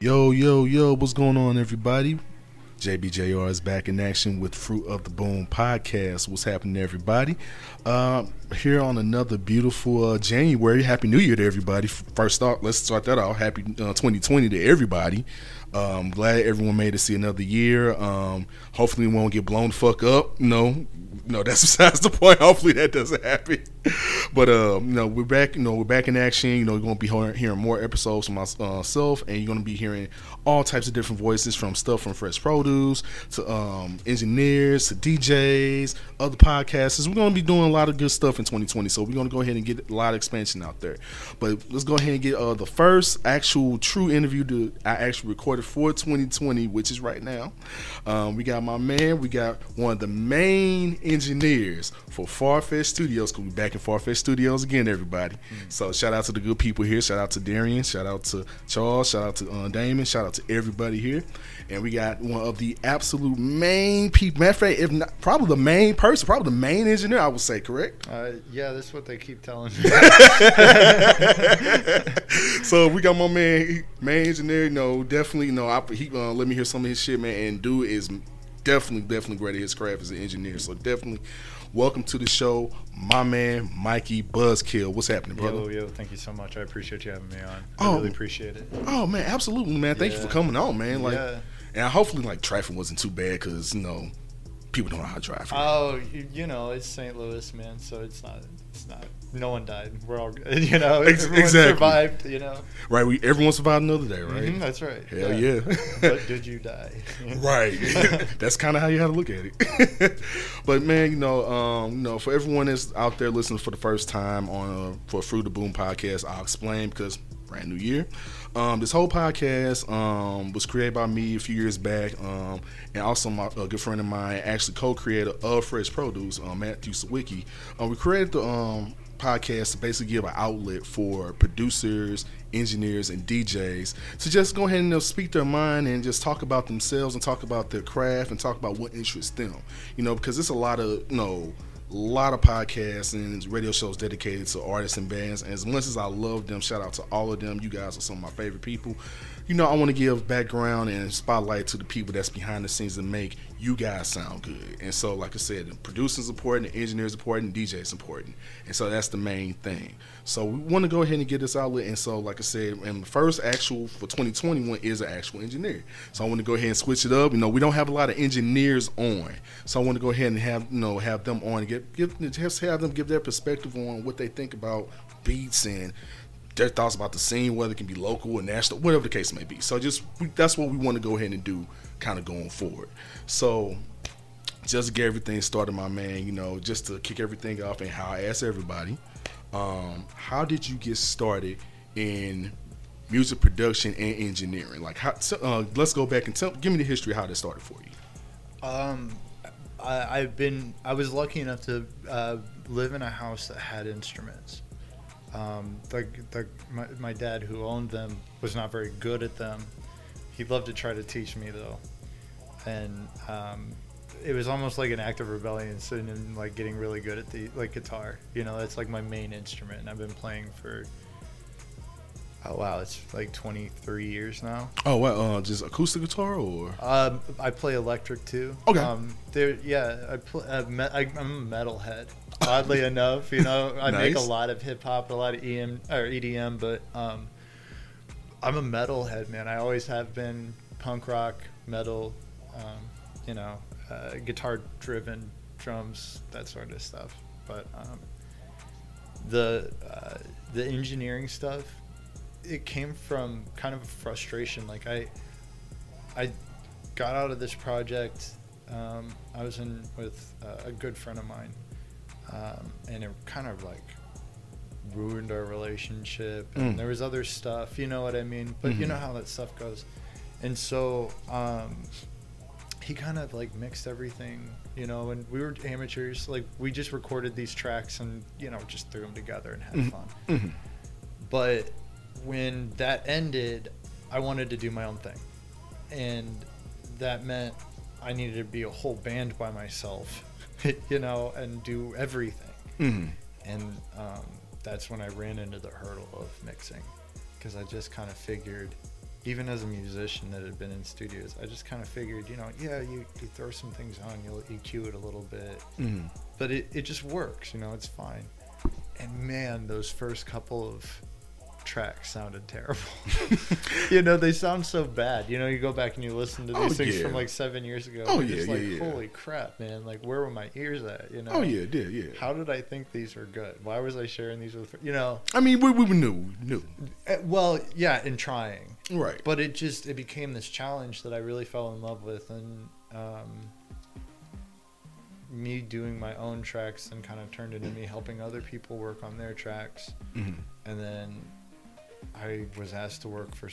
Yo, what's going on, everybody? JBJR is back in action with Fruit of the Boom Podcast. What's happening, everybody? Here on another beautiful January. Happy New Year to everybody. First off, let's start that off. Happy 2020 to everybody. Glad everyone made it, see another year. Hopefully we won't get blown the fuck up. No, that's besides the point. Hopefully that doesn't happen. But we're back. We're back in action. You're gonna be hearing more episodes from myself, and you're gonna be hearing all types of different voices, from stuff from Fresh Produce to engineers to DJs, other podcasters. We're gonna be doing a lot of good stuff in 2020. So we're gonna go ahead and get a lot of expansion out there. But let's go ahead and get the first actual true interview that I actually recorded for 2020, which is right now. We got my man. We got one of the main engineers for FarFetched Studios. We'll be back in FarFetched Studios again, everybody. So shout out to the good people here. Shout out to Darian. Shout out to Charles. Shout out to Damon. Shout out to everybody here. And we got one of the absolute main people. Matter of fact, if not, probably the main person, probably the main engineer, I would say, correct? Yeah, that's what they keep telling me. So we got my man, main engineer. He let me hear some of his shit, man. And dude is definitely great at his craft as an engineer. So definitely welcome to the show, my man Mikey Buzzkill. What's happening, brother? Yo, thank you so much. I appreciate you having me on. I really appreciate it. Oh man, absolutely, man. Thank you for coming on, man. And hopefully traffic wasn't too bad, because people don't know how to drive. It's St. Louis, man, so it's not no one died. We're all good. Everyone survived, Right, everyone survived another day, right? Mm-hmm, that's right. Hell yeah. But did you die? Right. That's kind of how you have to look at it. But, man, for everyone that's out there listening for the first time for Fruit of the Boom Podcast, I'll explain, because brand new year. This whole podcast was created by me a few years back, and also my good friend of mine, actually co-creator of Fresh Produce, Matthew Sawicki. We created the podcast to basically give an outlet for producers, engineers, and DJs to just go ahead and speak their mind and just talk about themselves and talk about their craft and talk about what interests them. Because it's a lot of podcasts and radio shows dedicated to artists and bands, and as much as I love them, shout out to all of them, you guys are some of my favorite people. I want to give background and spotlight to the people that's behind the scenes that make you guys sound good. And so, like I said, the producers important, the engineers important, the DJs important, and so that's the main thing. So we want to go ahead and get this outlet. And so, like I said, and the first actual for 2021 is an actual engineer. So I want to go ahead and switch it up. We don't have a lot of engineers on, so I want to go ahead and have them on and have them give their perspective on what they think about beats and their thoughts about the scene, whether it can be local or national, whatever the case may be. So that's what we want to go ahead and do kind of going forward. So just to get everything started, my man, just to kick everything off, and how I ask everybody, how did you get started in music production and engineering? Let's go back and give me the history of how that started for you. I was lucky enough to live in a house that had instruments. My dad, who owned them, was not very good at them. He loved to try to teach me, though, and it was almost like an act of rebellion, sitting and getting really good at the guitar. That's my main instrument, and I've been playing for 23 years now. Oh wow! Just acoustic guitar, or I play electric too. Okay. I'm a metalhead. Oddly enough, I make a lot of hip hop, a lot of EDM, but I'm a metalhead, man. I always have been. Punk rock, metal, guitar driven, drums, that sort of stuff. But the engineering stuff, it came from kind of a frustration. I got out of this project. I was in with a good friend of mine, and it kind of ruined our relationship, and there was other stuff, you know what I mean? But mm-hmm. You know how that stuff goes. And so he kind of mixed everything, and we were amateurs. We just recorded these tracks and, just threw them together and had mm-hmm. fun. Mm-hmm. But when that ended, I wanted to do my own thing, and that meant I needed to be a whole band by myself, and do everything. Mm-hmm. And that's when I ran into the hurdle of mixing, because I just kind of figured, even as a musician that had been in studios, I just kind of figured, you know, yeah, you throw some things on, you'll EQ it a little bit, but it just works, you know, it's fine. And man, those first couple of tracks sounded terrible. You know, they sound so bad. You know, you go back and you listen to these things from like 7 years ago. Holy crap, man! Like, where were my ears at? You know. Oh yeah. How did I think these were good? Why was I sharing these with? You know. I mean, we knew. Well, yeah, and trying. Right. But it became this challenge that I really fell in love with, and me doing my own tracks and kind of turned into me helping other people work on their tracks, and then I was asked to work for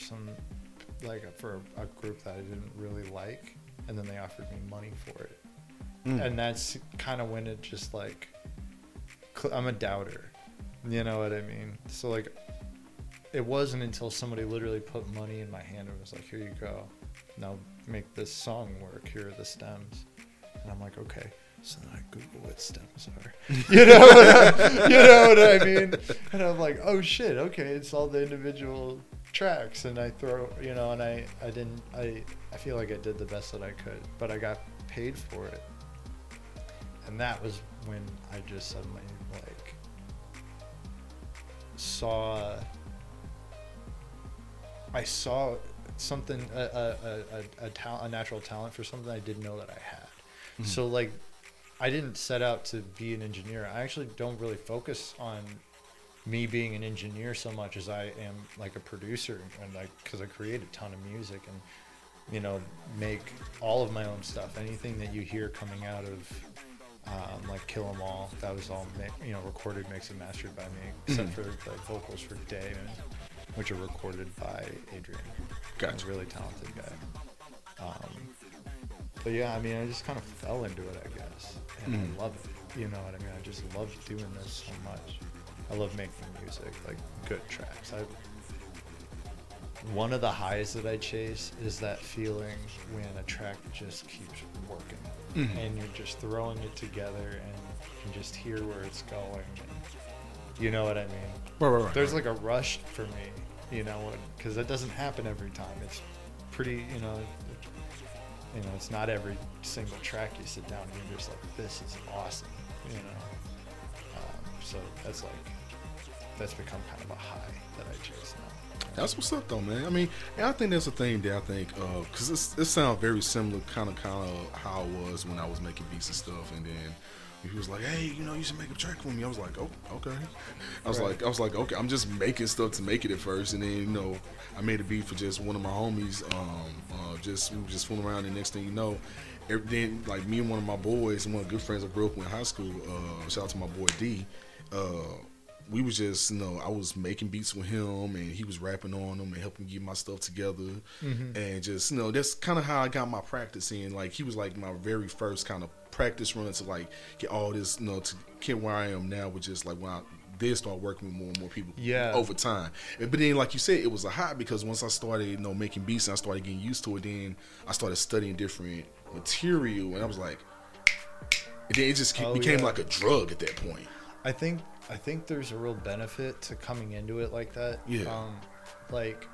a group that I didn't really like, and then they offered me money for it, and that's kind of when it just like I'm a doubter, you know what I mean? So like, it wasn't until somebody literally put money in my hand and was like, "Here you go, now make this song work. Here are the stems," and I'm like, "Okay." So then I Google what stems are. You know what I mean? And I'm like, oh shit, okay, it's all the individual tracks. And I throw, you know, and I feel like I did the best that I could, but I got paid for it. And that was when I just suddenly like saw something, a natural talent for something I didn't know that I had. Mm-hmm. So like, I didn't set out to be an engineer. I actually don't really focus on me being an engineer so much as I am like a producer, and like, because I create a ton of music and, you know, make all of my own stuff. Anything that you hear coming out of like Kill 'Em All, that was all recorded, mixed, and mastered by me, except for the vocals for Damon, which are recorded by Adrian. Gotcha. A really talented guy. But yeah, I mean, I just kind of fell into it, I guess, and I love it, you know what I mean? I just love doing this so much. I love making music, like good tracks. One of the highs that I chase is that feeling when a track just keeps working, and you're just throwing it together and you can just hear where it's going, and you know what I mean? Right. There's like a rush for me, you know, because that doesn't happen every time. It's pretty, you know, it's not every single track you sit down and you're just like, this is awesome, you know. So that's become kind of a high that I chase now. That's what's up though, man. I mean, and I think that's a thing that I think of, because it sounds very similar, kind of how it was when I was making beats and stuff, and then he was like, "Hey, you know, you should make a track for me." I was like, "Oh, okay." I was like, "Okay." I'm just making stuff to make it at first, and then I made a beat for just one of my homies. Just fooling around, and next thing you know, then like me and one of my boys, one of the good friends I grew up with in high school. Shout out to my boy D. We was just, I was making beats with him, and he was rapping on them and helping get my stuff together, and just that's kind of how I got my practice in. Like, he was like my very first kind of practice run to like get all this, to get where I am now, which is like when I did start working with more and more people over time. But then, like you said, it was a hot, because once I started, making beats and I started getting used to it, then I started studying different material, and I was like, and then it just became like a drug at that point. I think there's a real benefit to coming into it like that. Yeah. Like,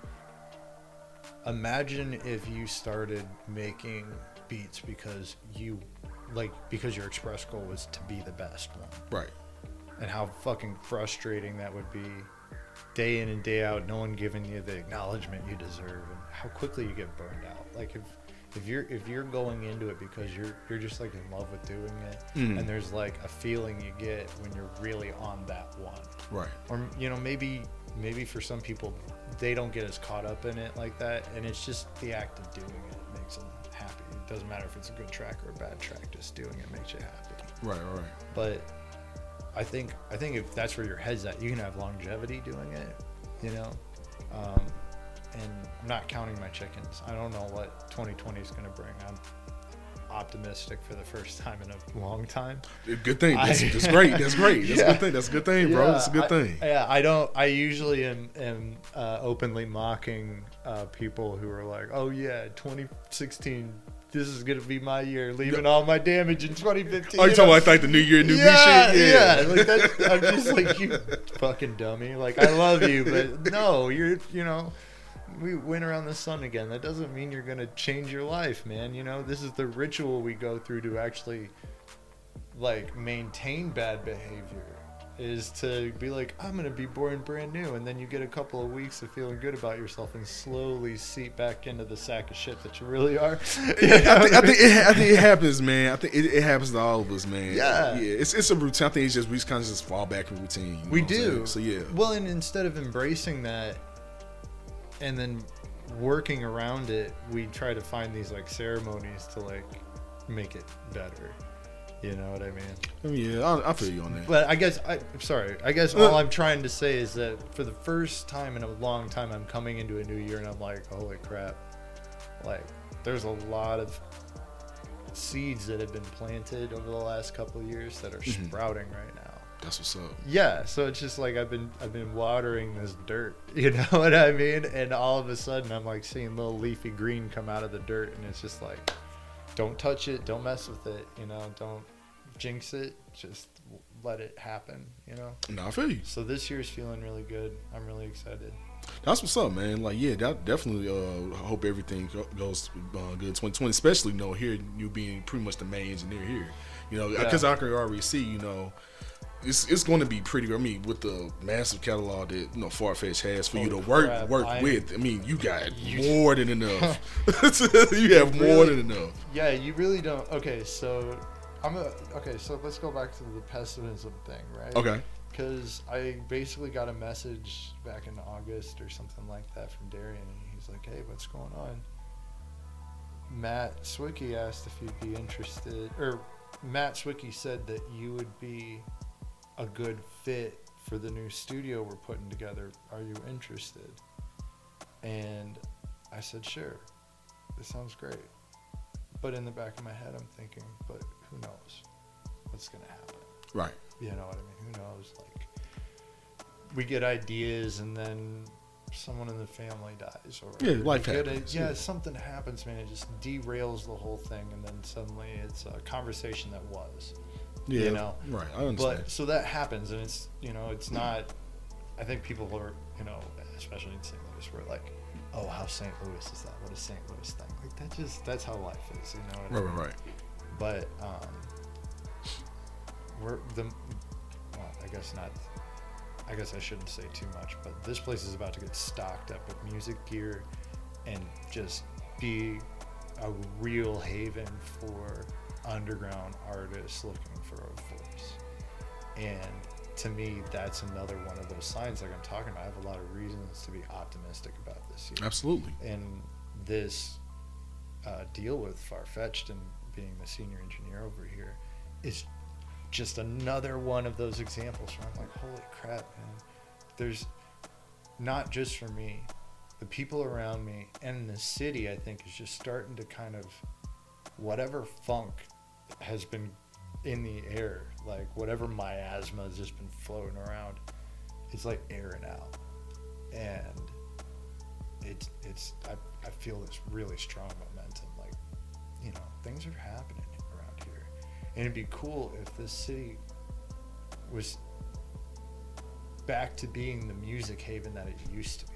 imagine if you started making beats because your express goal was to be the best one. Right. And how fucking frustrating that would be, day in and day out, no one giving you the acknowledgement you deserve, and how quickly you get burned out. Like, if you're going into it because you're just like in love with doing it, and there's like a feeling you get when you're really on that one. Right. Or maybe for some people, they don't get as caught up in it like that, and it's just the act of doing it that makes them happy. It doesn't matter if it's a good track or a bad track, just doing it makes you happy. Right. But I think if that's where your head's at, you can have longevity doing it, and I'm not counting my chickens. I don't know what 2020 is going to bring. I'm optimistic for the first time in a long time. Good thing. That's great. That's great. That's a good thing. That's a good thing, bro. That's a good thing. Yeah, I usually am openly mocking people who are like, "Oh yeah, 2016, this is going to be my year, leaving all my damage in 2015. Oh, you're talking about like the new year, new me shit? Yeah. Like, that's, I'm just like, you fucking dummy. Like, I love you, but no, you're, we went around the sun again. That doesn't mean you're going to change your life, man. You know, this is the ritual we go through to actually, like, maintain bad behavior, is to be like, I'm going to be born brand new. And then you get a couple of weeks of feeling good about yourself and slowly seep back into the sack of shit that you really are. I think it happens, man. I think it happens to all of us, man. Yeah. It's a routine. I think it's just, we kind of just fall back in routine. You know we do. So, yeah. Well, and instead of embracing that and then working around it, we try to find these, like, ceremonies to, like, make it better. You know what I mean? Yeah, I feel you on that. But I guess, I guess all I'm trying to say is that for the first time in a long time, I'm coming into a new year and I'm like, holy crap. Like, there's a lot of seeds that have been planted over the last couple of years that are sprouting right now. That's what's up. Yeah, so it's just like I've been watering this dirt, you know what I mean? And all of a sudden, I'm like seeing little leafy green come out of the dirt, and it's just like, don't touch it, don't mess with it, you know, don't jinx it, just let it happen, you know? No, I feel you. So this year's feeling really good. I'm really excited. That's what's up, man. Like, yeah, that definitely, I hope everything goes good 2020, especially, you know, here, you being pretty much the main engineer here, you know, because I can already see, you know, it's going to be pretty. I mean, with the massive catalog that, you know, FarFetched has for you to work with. I mean, you got more than enough. You have really, more than enough. Yeah, you really don't. Okay, so so let's go back to the pessimism thing, right? Okay. Because I basically got a message back in August or something like that from Darian, and he's like, "Hey, what's going on?" Matt Sawicki asked if you'd be interested, or Matt Sawicki said that you would be a good fit for the new studio we're putting together. Are you interested? And I said, sure. This sounds great. But in the back of my head, I'm thinking, but who knows what's going to happen? Right. You know what I mean? Who knows? Like, we get ideas and then someone in the family dies. Or life happens. Something happens, man. It just derails the whole thing. And then suddenly it's a conversation that was. Yeah, you know, right. I understand. But so that happens, and it's, you know, it's not. I think people are, you know, especially in St. Louis, we're like, oh, how St. Louis is that? What is St. Louis thing? Like that's how life is, you know. Right. But I guess I shouldn't say too much, but this place is about to get stocked up with music gear, and just be a real haven for underground artists looking for a voice. And to me, that's another one of those signs, like I'm talking about. I have a lot of reasons to be optimistic about this year. Absolutely. And this deal with FarFetched and being the senior engineer over here is just another one of those examples where I'm like, holy crap, man. There's not just for me, the people around me and the city, I think, is just starting to kind of, whatever funk has been in the air, like whatever miasma has just been floating around, it's like airing out. And I feel this really strong momentum, like, you know, things are happening around here. And it'd be cool if this city was back to being the music haven that it used to be.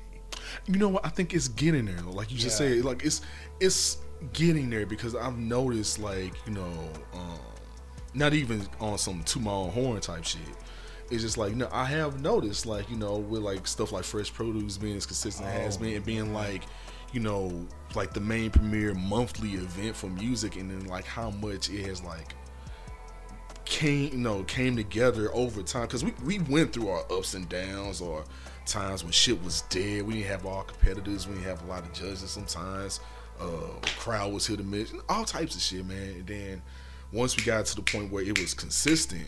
You know what, I think it's getting there, like you just said, like it's getting there, because I've noticed, like, you know, not even on some to my own horn type shit, it's just like, you know, I have noticed, like, you know, with like stuff like Fresh Produce being as consistent as it has been, and being like, you know, like the main premier monthly event for music, and then like how much it has like came together over time, because we went through our ups and downs, or times when shit was dead, we didn't have all competitors, we didn't have a lot of judges sometimes. Crowd was hit or miss, all types of shit, man. And then once we got to the point where it was consistent,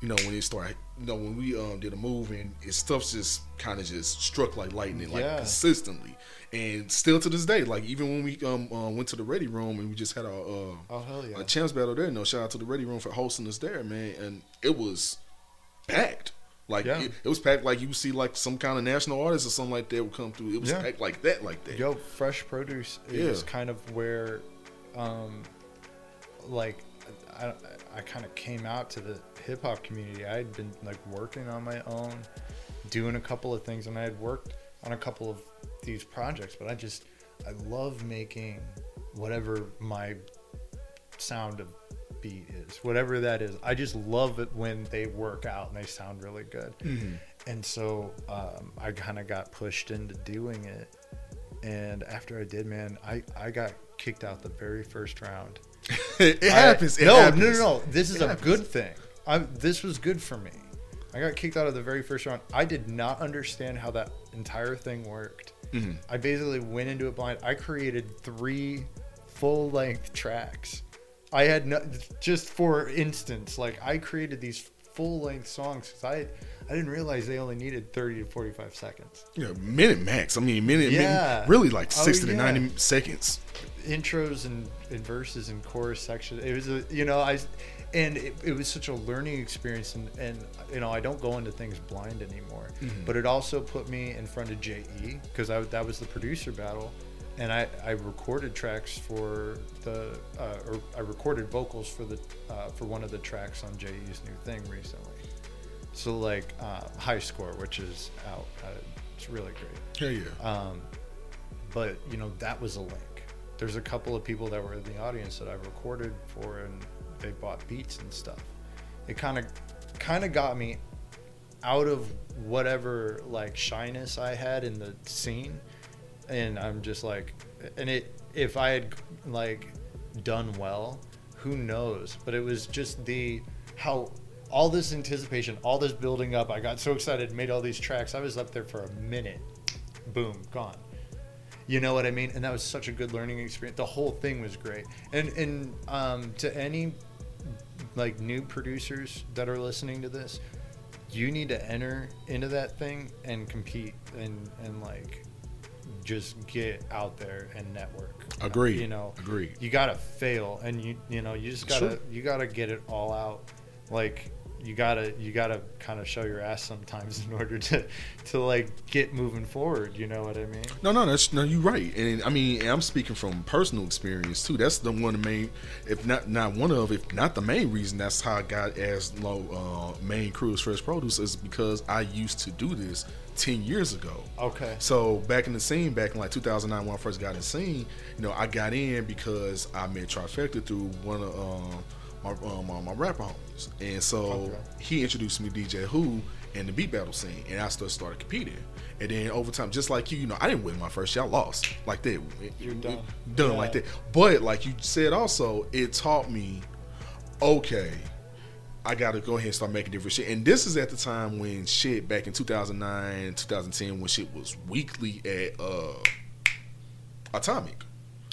you know, when it started, you know, when we did a move, and stuff just kind of just struck like lightning, like consistently, and still to this day, like even when we went to the Ready Room and we just had our a champs battle there, you know, shout out to the Ready Room for hosting us there, man, and it was packed. Like it was packed, like you see, like some kind of national artist or something like that would come through. It was packed like that. Yo, Fresh Produce is kind of where, like, I kind of came out to the hip hop community. I had been like working on my own, doing a couple of things, and I had worked on a couple of these projects, but I love making whatever my sound of beat is, whatever that is. I just love it when they work out and they sound really good. Mm-hmm. And so I kind of got pushed into doing it. And after I did, man, I got kicked out the very first round. It happens. This is a good thing. This was good for me. I got kicked out of the very first round. I did not understand how that entire thing worked. Mm-hmm. I basically went into it blind. I created 3 full-length tracks. I had no, just for instance, like I created these full-length songs because I didn't realize they only needed 30 to 45 seconds. Yeah, minute max. I mean, minute, really like 60 to 90 seconds. Intros and verses and chorus sections. It was, it was such a learning experience. And I don't go into things blind anymore. Mm-hmm. But it also put me in front of J.E. because that was the producer battle. And I recorded tracks for I recorded vocals for one of the tracks on J.E.'s new thing recently. So like High Score, which is out, it's really great. Yeah, yeah. But that was a link. There's a couple of people that were in the audience that I've recorded for, and they bought beats and stuff. It kind of got me out of whatever like shyness I had in the scene. And I'm just like, if I had like done well, who knows? But it was just how all this anticipation, all this building up. I got so excited, made all these tracks. I was up there for a minute, boom, gone. You know what I mean? And that was such a good learning experience. The whole thing was great. And to any like new producers that are listening to this, you need to enter into that thing and compete and like. Just get out there and network. Agreed. Agreed. You gotta fail, and you just gotta you gotta get it all out. Like you gotta kind of show your ass sometimes in order to like get moving forward. You know what I mean? No, you're right. And I mean, I'm speaking from personal experience too. That's the one of the main, if not the main reason. That's how I got as low main crew as Fresh Produce is because I used to do this 10 years ago. Okay. So back in like 2009 when I first got in the scene, I got in because I met Trifecta through one of my rapper homies. And so he introduced me to DJ Who and the beat battle scene, and I started competing. And then over time, just like you, I didn't win my first year. I lost. Like that. You're done. Done, yeah. Like that. But like you said also, it taught me, okay, I gotta go ahead and start making different shit. And this is at the time when shit back in 2009, 2010, when shit was weekly at Atomic.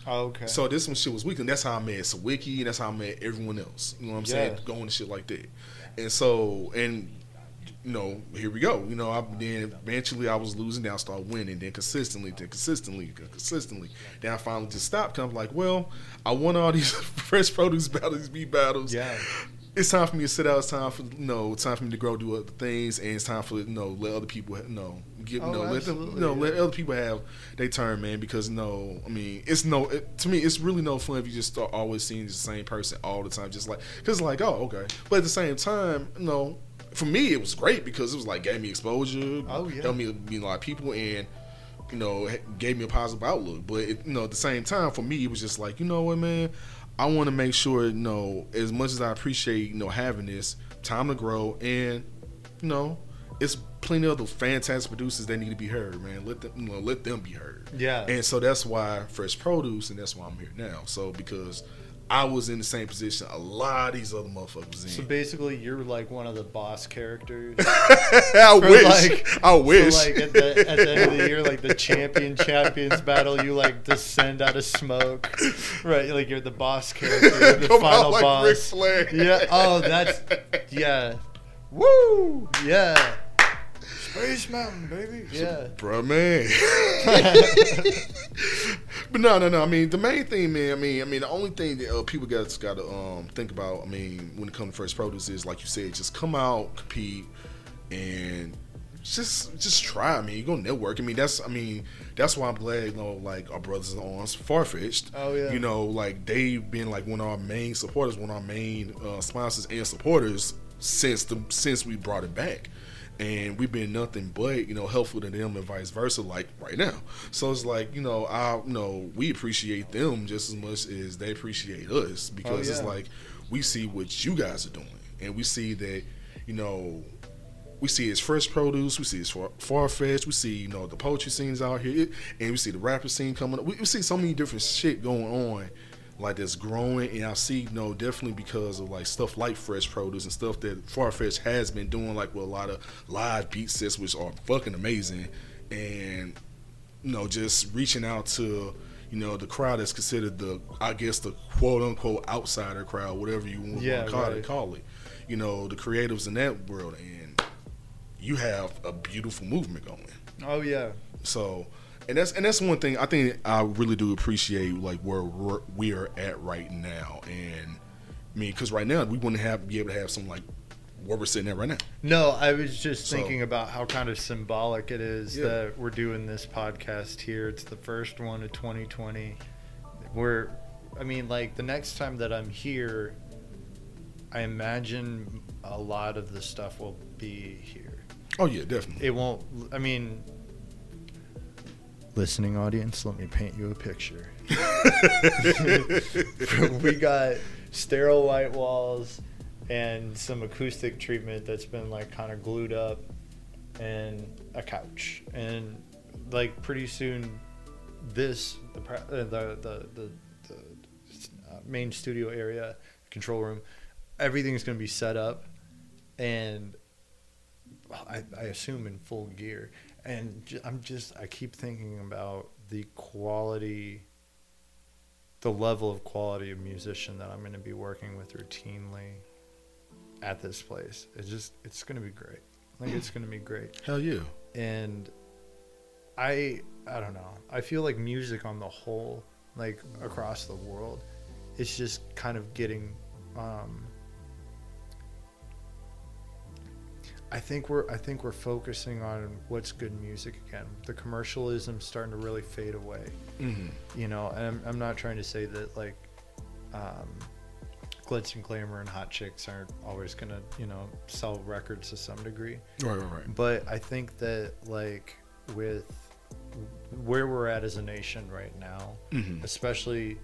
Oh, okay. So this one shit was weekly. And that's how I met Sawicki, and that's how I met everyone else. You know what I'm saying? Going to shit like that. And so, here we go. Then eventually I was losing, then I started winning, then consistently. Then I finally just stopped. I'm like, well, I won all these Fresh Produce battles, these beat battles. Yeah. It's time for me to sit out. It's time for time for me to grow, do other things, and it's time for let other people let other people have their turn, man. Because to me it's really no fun if you just start always seeing the same person all the time, just like because like oh okay. But at the same time, for me it was great because it was like gave me exposure, helped me meet a lot of people, and gave me a positive outlook. But at the same time for me it was just like you know what, man. I want to make sure, as much as I appreciate, having this time to grow, and it's plenty of the fantastic producers that need to be heard, man. Let them be heard. Yeah. And so that's why Fresh Produce, and that's why I'm here now. So because I was in the same position a lot of these other motherfuckers in. So basically, you're like one of the boss characters. I wish. So like at the end of the year, like the champions battle, you like descend out of smoke, right? Like you're the boss character, you're the come final out like boss. Ric Flair. Yeah. Oh, that's yeah. Woo. Yeah. Space Mountain, baby. Yeah. Bruh, man. But no. I mean, the main thing, man, I mean, the only thing that people got to think about, I mean, when it comes to Fresh Produce is, like you said, just come out, compete, and just try. I mean, you go network. That's why I'm glad, like our brothers in arms, FarFetched. Oh yeah. Like they've been like one of our main supporters, one of our main sponsors and supporters since we brought it back. and we've been nothing but, you know, helpful to them and vice versa, like right now. So it's like, you know, we appreciate them just as much as they appreciate us, because it's like we see what you guys are doing, and we see that, you know, we see it's Fresh Produce, we see it's FarFetched, we see, you know, the poetry scenes out here, and we see the rapper scene coming up. We see so many different shit going on, like, that's growing, and I see, you know, definitely because of, like, stuff like Fresh Produce and stuff that FarFetched has been doing, like, with a lot of live beat sets, which are fucking amazing, and, you know, just reaching out to, you know, the crowd that's considered the, I guess, the quote-unquote outsider crowd, whatever you want to call it, you know, the creatives in that world, and you have a beautiful movement going. Oh yeah. So, and that's one thing I think I really do appreciate, like where we are at right now. And I mean, because right now we wouldn't be able to have something like where we're sitting at right now. No, I was just thinking about how kind of symbolic it is that we're doing this podcast here. It's the first one of 2020. The next time that I'm here, I imagine a lot of the stuff will be here. Oh, yeah, definitely. It won't, I mean, listening audience, let me paint you a picture. We got sterile white walls and some acoustic treatment that's been, like, kind of glued up, and a couch. And, like, pretty soon the main studio area, control room, everything's going to be set up. And I assume in full gear, and I keep thinking about the quality, the level of quality of musician that I'm going to be working with routinely at this place. It's going to be great. Like, it's going to be great. Hell yeah. And I don't know. I feel like music on the whole, like across the world, it's just kind of getting, I think we're focusing on what's good music again. The commercialism's starting to really fade away. Mm-hmm. You know, and I'm not trying to say that, like, glitz and glamour and hot chicks aren't always gonna, you know, sell records to some degree. Right. But I think that, like, with where we're at as a nation right now, mm-hmm. especially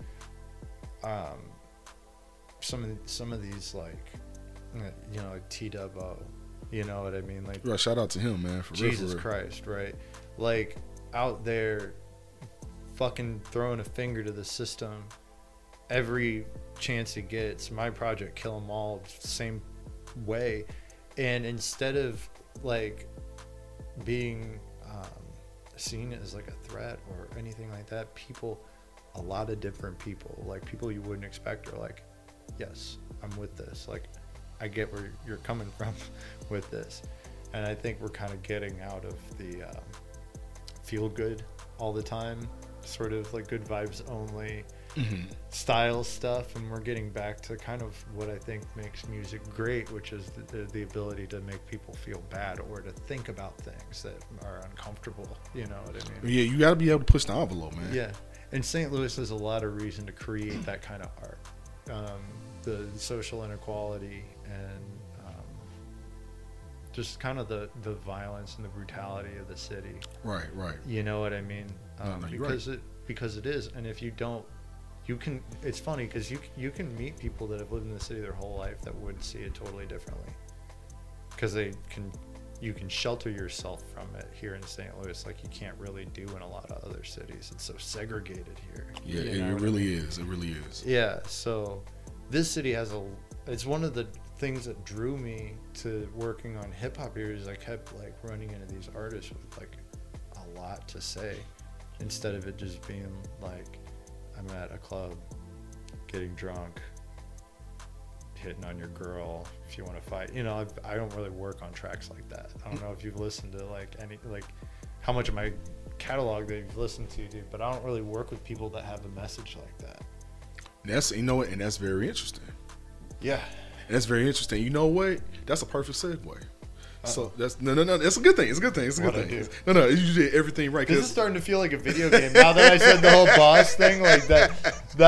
some of these, like, you know, like T-Dubbo. You know what I mean? Like, right, shout out to him, man. For Jesus Christ, right? Like, out there fucking throwing a finger to the system every chance he gets. My project, Kill 'Em All, same way. And instead of, like, being seen as, like, a threat or anything like that, a lot of different people, like people you wouldn't expect, are like, yes, I'm with this. Like, I get where you're coming from with this. And I think we're kind of getting out of the feel good all the time, sort of like good vibes only mm-hmm. style stuff. And we're getting back to kind of what I think makes music great, which is the ability to make people feel bad or to think about things that are uncomfortable. You know what I mean? Yeah, you got to be able to push the envelope, man. Yeah. And St. Louis has a lot of reason to create that kind of art. The social inequality and just kind of the violence and the brutality of the city. Right. You know what I mean? Because it is. And if you don't, you can. It's funny because you can meet people that have lived in the city their whole life that would see it totally differently. Because you can shelter yourself from it here in St. Louis, like you can't really do in a lot of other cities. It's so segregated here. Yeah, it really is. Yeah, so this city it's one of the things that drew me to working on hip hop here is I kept like running into these artists with like a lot to say instead of it just being like, I'm at a club getting drunk, hitting on your girl if you want to fight. You know, I don't really work on tracks like that. I don't know if you've listened to like any, like how much of my catalog that you've listened to, dude, but I don't really work with people that have a message like that. That's very interesting. Yeah. That's very interesting. You know what? That's a perfect segue. So that's no. It's a good thing. It's a good thing. No. You did everything right. This is starting to feel like a video game now that I said the whole boss thing. Like that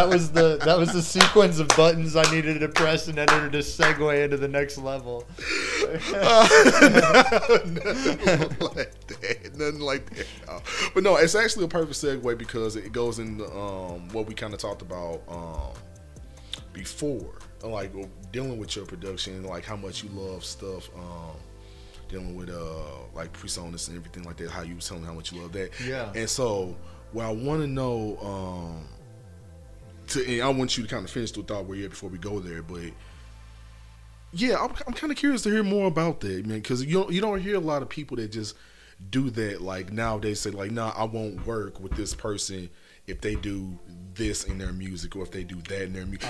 was the sequence of buttons I needed to press in order to segue into the next level. Nothing like that. No. But no, it's actually a perfect segue because it goes into what we kind of talked about before, like dealing with your production, like how much you love stuff. Dealing with like PreSonus and everything like that, how you was telling me how much you love that. Yeah. And so what I want to know, and I want you to kind of finish the thought where you're at before we go there, but yeah, I'm kind of curious to hear more about that, man, because you don't hear a lot of people that just do that. Like nowadays, say like, nah, I won't work with this person if they do this in their music, or if they do that in their music, you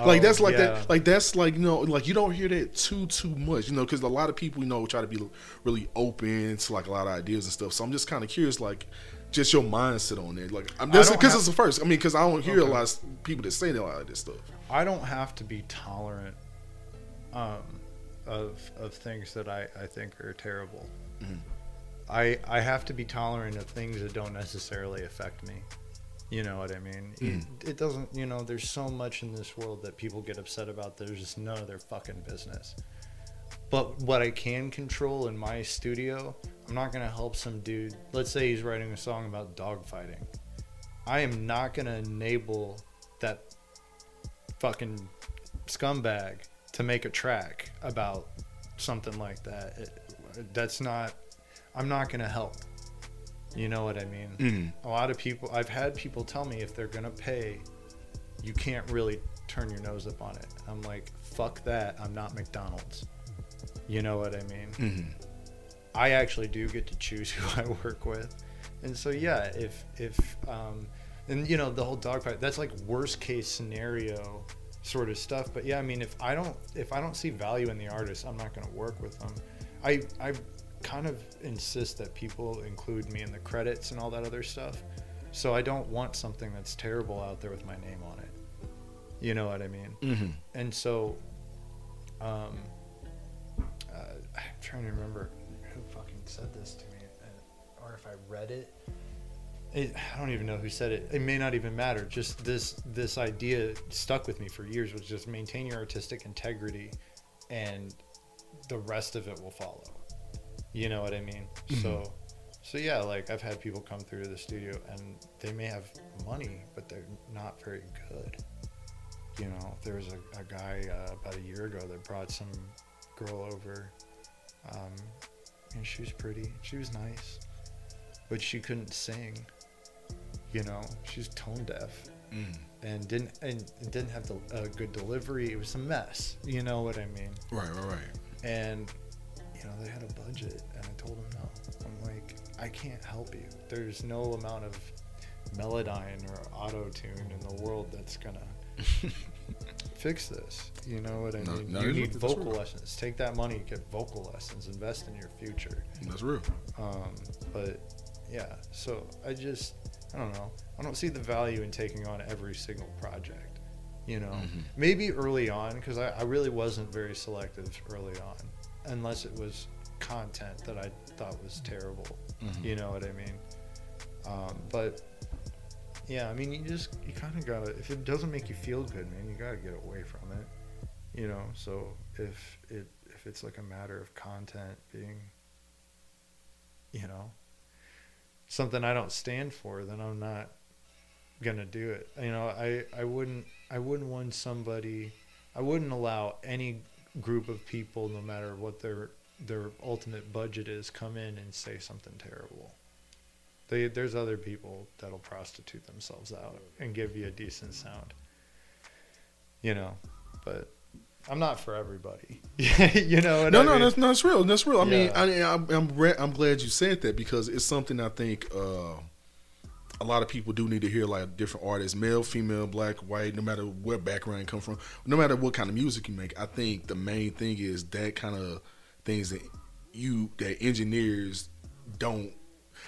don't hear that too much, because a lot of people try to be really open to like a lot of ideas and stuff. So I'm just kind of curious, like just your mindset on it. Like it's the first. I mean, because I don't hear a lot of people that say a lot of this stuff. I don't have to be tolerant of things that I think are terrible. Mm-hmm. I have to be tolerant of things that don't necessarily affect me. You know what I mean? Mm. It doesn't, there's so much in this world that people get upset about. There's just none of their fucking business. But what I can control in my studio, I'm not going to help some dude. Let's say he's writing a song about dogfighting. I am not going to enable that fucking scumbag to make a track about something like that. I'm not going to help. You know what I mean? Mm-hmm. A lot of people, I've had people tell me if they're going to pay, you can't really turn your nose up on it. I'm like, fuck that. I'm not McDonald's. You know what I mean? Mm-hmm. I actually do get to choose who I work with. And so, yeah, if the whole dogfight, that's like worst case scenario sort of stuff. But yeah, I mean, if I don't see value in the artist, I'm not going to work with them. I kind of insist that people include me in the credits and all that other stuff, so I don't want something that's terrible out there with my name on it. You know what I mean? Mm-hmm. And so I'm trying to remember who fucking said this to me, or if I read it, I don't even know who said it. It may not even matter. Just this idea stuck with me for years, was just maintain your artistic integrity and the rest of it will follow. You know what I mean? Mm-hmm. So yeah, like I've had people come through to the studio and they may have money, but they're not very good. You know, there was a guy about a year ago that brought some girl over, and she was pretty, she was nice, but she couldn't sing. You know, she's tone deaf and didn't have a good delivery. It was a mess. You know what I mean? Right. And they had a budget, and I told them no. I'm like, I can't help you. There's no amount of Melodyne or Autotune in the world that's gonna fix this. You know what I mean? You need vocal lessons. Take that money, get vocal lessons, invest in your future. That's real. But yeah, so I don't know. I don't see the value in taking on every single project. Mm-hmm. Maybe early on, because I really wasn't very selective early on. Unless it was content that I thought was terrible. Mm-hmm. You know what I mean? But yeah, I mean, you kind of gotta, if it doesn't make you feel good, man, you gotta get away from it, so if it's like a matter of content being, something I don't stand for, then I'm not gonna do it. I wouldn't allow any group of people, no matter what their ultimate budget is, come in and say something terrible. There's other people that'll prostitute themselves out and give you a decent sound. But I'm not for everybody. No, that's real. That's real. I'm glad you said that, because it's something I think a lot of people do need to hear, like different artists, male, female, black, white, no matter what background you come from, no matter what kind of music you make. I think the main thing is that kind of things that engineers don't,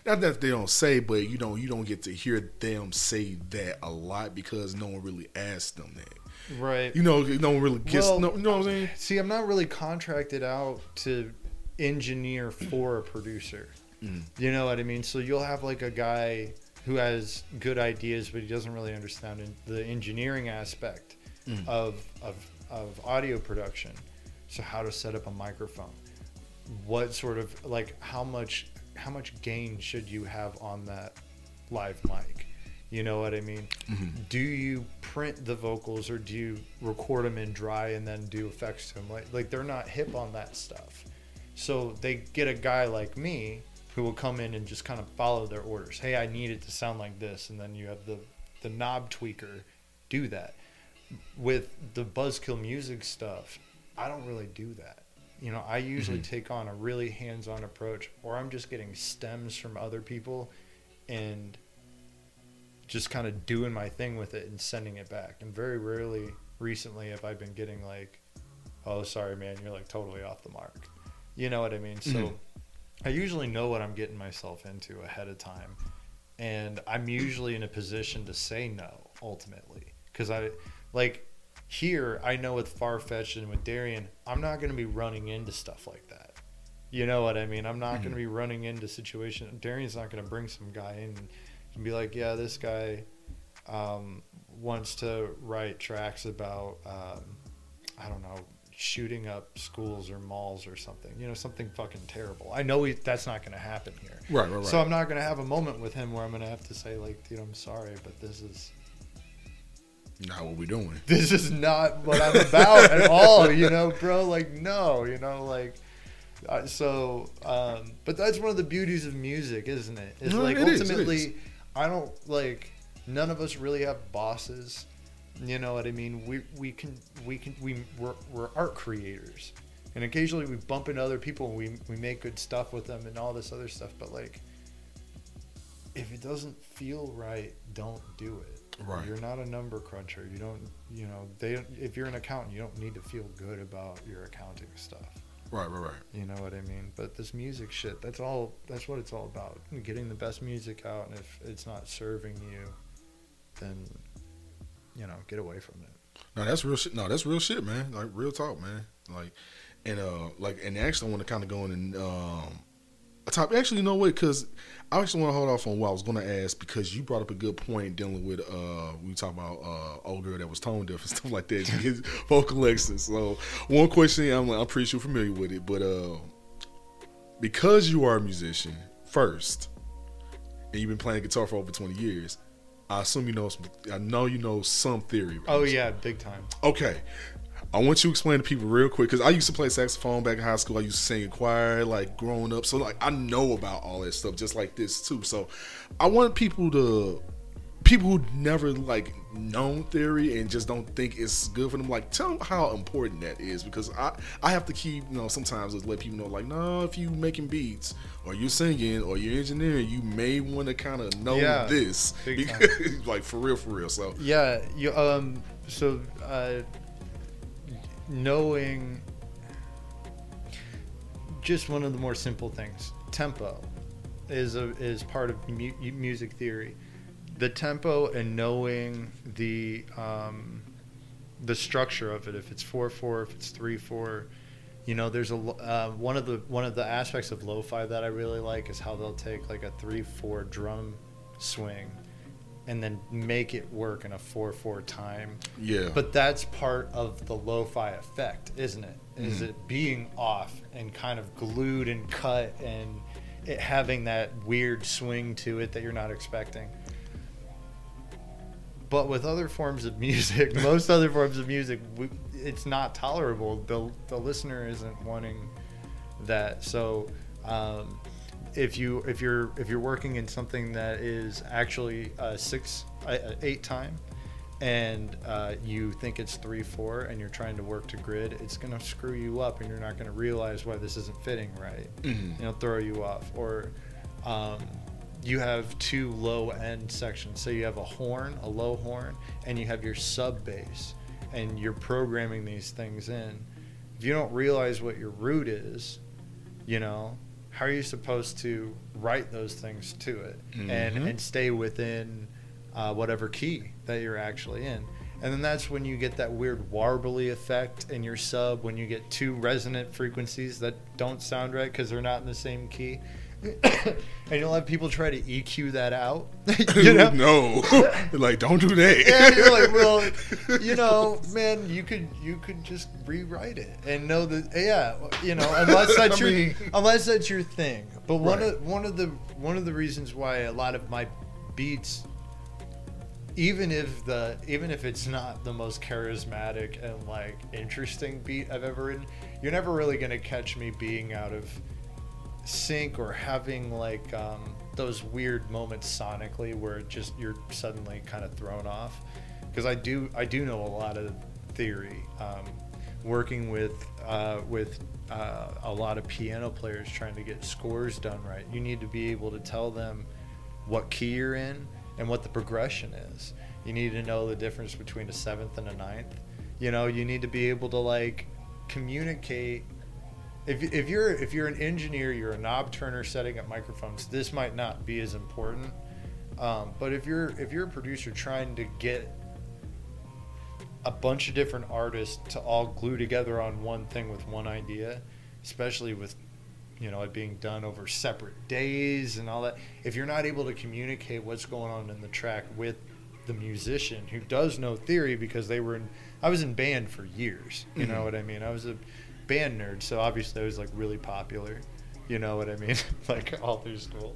not that they don't say, but you don't get to hear them say that a lot, because no one really asks them that. Right. No one really gets, you know what I'm saying? See, I'm not really contracted out to engineer for a producer. Mm. You know what I mean? So you'll have like a guy who has good ideas, but he doesn't really understand the engineering aspect of audio production. So how to set up a microphone, what sort of, like, how much gain should you have on that live mic? You know what I mean? Mm-hmm. Do you print the vocals or do you record them in dry and then do effects to them? Like they're not hip on that stuff. So they get a guy like me who will come in and just kind of follow their orders. Hey, I need it to sound like this. And then you have the knob tweaker do that. With the Buzzkill Music stuff, I don't really do that. You know, I usually take on a really hands-on approach, or I'm just getting stems from other people and just kind of doing my thing with it and sending it back. And very rarely recently have I been getting like, oh, sorry, man, you're like totally off the mark. You know what I mean? So I usually know what I'm getting myself into ahead of time. And I'm usually in a position to say no, ultimately. Because I, like, here, I know with FarFetched and with Darian, I'm not going to be running into stuff like that. You know what I mean? I'm not going to be running into situations. Darian's not going to bring some guy in and be like, yeah, this guy wants to write tracks about, I don't know, shooting up schools or malls or something, you know, something fucking terrible. I know that's not going to happen here. Right. So I'm not going to have a moment with him where I'm going to have to say, like, dude, I'm sorry, but this is not what we're doing. This is not what I'm about at all, you know, bro? Like, no, you know, like, so, but that's one of the beauties of music, isn't it? It's like, ultimately, I don't, like, none of us really have bosses. You know what I mean? We're art creators, and occasionally we bump into other people and we make good stuff with them and all this other stuff. But like, if it doesn't feel right, don't do it. Right. You're not a number cruncher. You don't, you know, if you're an accountant, you don't need to feel good about your accounting stuff. Right. You know what I mean? But this music shit, that's what it's all about. Getting the best music out, and if it's not serving you, then, you know, get away from it. No, that's real shit. No, that's real shit, man. Like, real talk, man. Like, and actually I want to kind of go in and, actually, no way, because I actually want to hold off on what I was going to ask, because you brought up a good point dealing with, we talk about old girl that was tone deaf and stuff like that, his vocal accents. So one question, I'm pretty sure you're familiar with it, but because you are a musician first, and you've been playing guitar for over 20 years, I assume you know some theory. Right? Oh yeah, big time. Okay. I want you to explain to people real quick, because I used to play saxophone back in high school. I used to sing in choir, like, growing up. So, like, I know about all that stuff, just like this, too. So, I want people who never, like, known theory and just don't think it's good for them, like, tell them how important that is, because I have to keep, you know, sometimes just let people know, like, no, if you making beats or you singing or you're engineering, you may want to kind of know this. Because, like, for real. So, yeah. Knowing just one of the more simple things, tempo is part of music theory. The tempo and knowing the structure of it. If it's 4/4, if it's 3/4, you know, there's a one of the aspects of lo-fi that I really like is how they'll take like a 3/4 drum swing and then make it work in a 4/4 time. Yeah. But that's part of the lo-fi effect, isn't it? Is it being off and kind of glued and cut and it having that weird swing to it that you're not expecting. But with other forms of music, most other forms of music, it's not tolerable. The listener isn't wanting that. So, If you're working in something that is actually 8 time, and you think it's 3/4, and you're trying to work to grid, it's gonna screw you up, and you're not gonna realize why this isn't fitting right. Mm-hmm. It'll throw you off. Or you have two low end sections, so you have a horn, a low horn, and you have your sub bass, and you're programming these things in. If you don't realize what your root is, you know, how are you supposed to write those things to it and stay within whatever key that you're actually in? And then that's when you get that weird warbly effect in your sub, when you get two resonant frequencies that don't sound right because they're not in the same key. And you'll have people try to EQ that out. You know? No. Like, don't do that. Yeah, you're like, well, you know, man, you could just rewrite it and know that, yeah, you know, unless that's your thing. But one of the reasons why a lot of my beats, even if it's not the most charismatic and like interesting beat I've ever written, you're never really gonna catch me being out of sync or having like those weird moments sonically where it just, you're suddenly kind of thrown off, because I do know a lot of theory, working with a lot of piano players trying to get scores done right. You need to be able to tell them what key you're in and what the progression is. You need to know the difference between a seventh and a ninth. You know, you need to be able to like communicate. If you're an engineer, you're a knob turner setting up microphones, this might not be as important. But if you're a producer trying to get a bunch of different artists to all glue together on one thing with one idea, especially with, you know, it being done over separate days and all that, if you're not able to communicate what's going on in the track with the musician who does know theory, because I was in band for years, you know what I mean? I was a band nerd, so obviously I was like really popular, you know what I mean? Like all through school.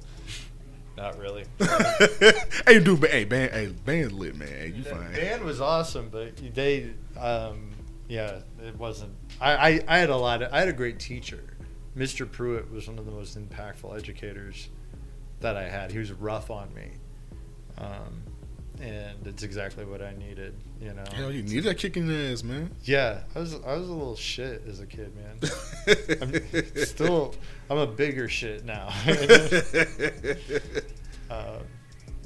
Not really. Hey dude, but band lit, man. Hey, you fine. Band was awesome, but they it wasn't. I had a great teacher. Mr. Pruitt was one of the most impactful educators that I had. He was rough on me. And it's exactly what I needed, you know. Hell, you need that kick in the ass, man. Yeah, I was a little shit as a kid, man. I'm a bigger shit now.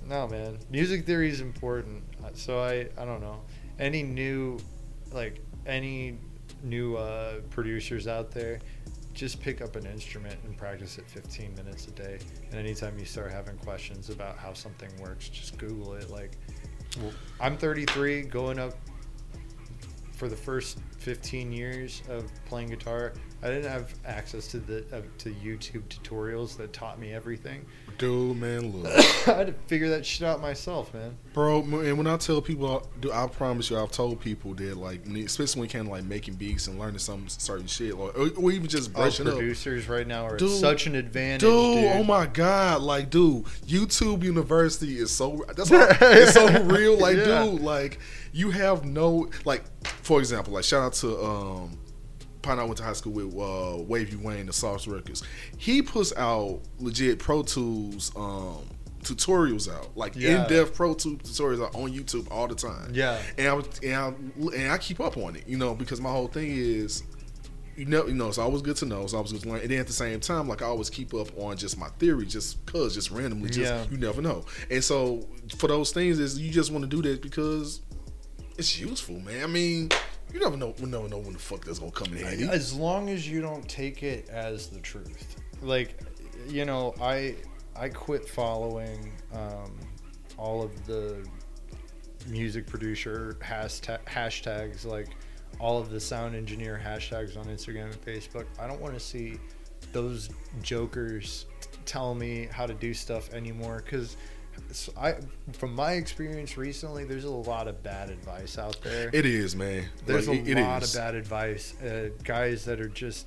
No, man, music theory is important. So I don't know, any new producers out there, just pick up an instrument and practice it 15 minutes a day. And anytime you start having questions about how something works, just Google it. Like, I'm 33, going up for the first 15 years of playing guitar. I didn't have access to the YouTube tutorials that taught me everything. Dude, man, look. I had to figure that shit out myself, man. Bro, and when I tell people, I promise you, I've told people that, like, especially when it came to, like, making beats and learning some certain shit, or even just brushing up. Producers right now are at such an advantage, dude. Oh, my God. Like, dude, YouTube University is so, that's why it's so real. Like, yeah. Dude, like, you have no, like, for example, like, shout out to, I went to high school with Wavey Wayne, the Sauce Records. He puts out legit Pro Tools tutorials out, like in-depth Pro Tools tutorials out on YouTube all the time. Yeah, and I keep up on it, you know, because my whole thing is, you know, it's always good to know, it's always good to learn, and then at the same time, like I always keep up on just my theory, just randomly, you never know. And so for those things, is you just want to do that because it's useful, man. I mean, you never know when the fuck that's gonna come in handy. As long as you don't take it as the truth. Like, you know, I quit following all of the music producer hashtags, like all of the sound engineer hashtags on Instagram and Facebook. I don't want to see those jokers tell me how to do stuff anymore, because from my experience recently, there's a lot of bad advice out there. It is, man. There's a lot of bad advice. Guys that are just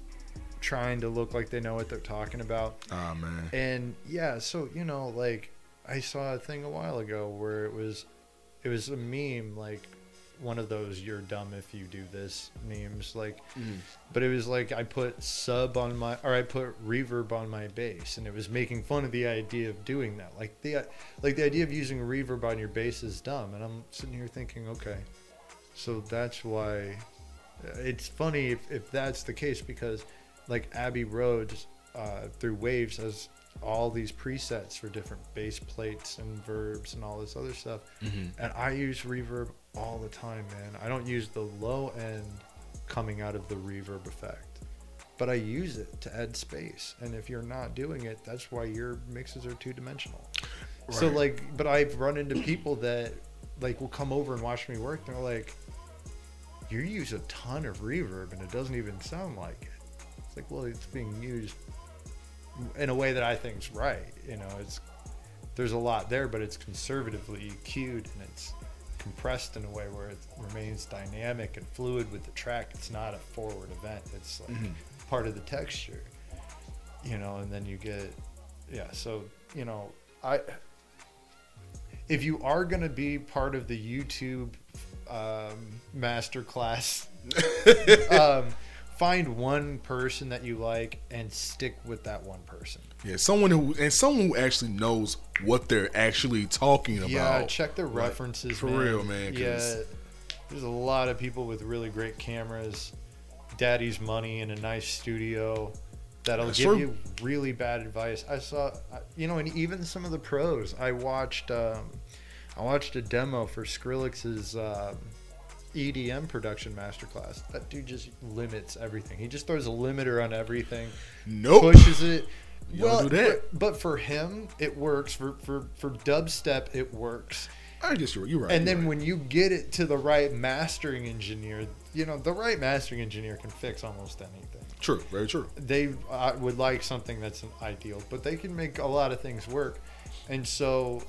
trying to look like they know what they're talking about. Ah, man. And yeah, so, you know, like I saw a thing a while ago where it was a meme, like one of those "you're dumb if you do this" memes, like, but it was like I put I put reverb on my bass, and it was making fun of the idea of doing that, like the idea of using reverb on your bass is dumb. And I'm sitting here thinking, okay, so that's why it's funny if that's the case, because like Abbey Road through Waves has all these presets for different bass plates and verbs and all this other stuff, and I use reverb all the time, man. I don't use the low end coming out of the reverb effect, but I use it to add space. And if you're not doing it, that's why your mixes are two dimensional. Right. So like, but I've run into people that like will come over and watch me work, and they're like, you use a ton of reverb and it doesn't even sound like it. It's like, well, it's being used in a way that I think's right. You know, it's, there's a lot there, but it's conservatively cued and it's compressed in a way where it remains dynamic and fluid with the track. It's not a forward event. It's like part of the texture, you know, and then you get, yeah. So, you know, if you are going to be part of the YouTube masterclass, find one person that you like and stick with that one person. Yeah, someone who actually knows what they're actually talking about. Yeah, check their references, for real, man. Yeah, there's a lot of people with really great cameras, daddy's money, in a nice studio that'll give you really bad advice. I saw, you know, and even some of the pros. I watched a demo for Skrillex's EDM production masterclass. That dude just limits everything. He just throws a limiter on everything. Nope. Pushes it. Well, do that. But for him, it works. For dubstep, it works. I guess you're right. And then when you get it to the right mastering engineer, you know, the right mastering engineer can fix almost anything. True, very true. They would like something that's an ideal, but they can make a lot of things work. And so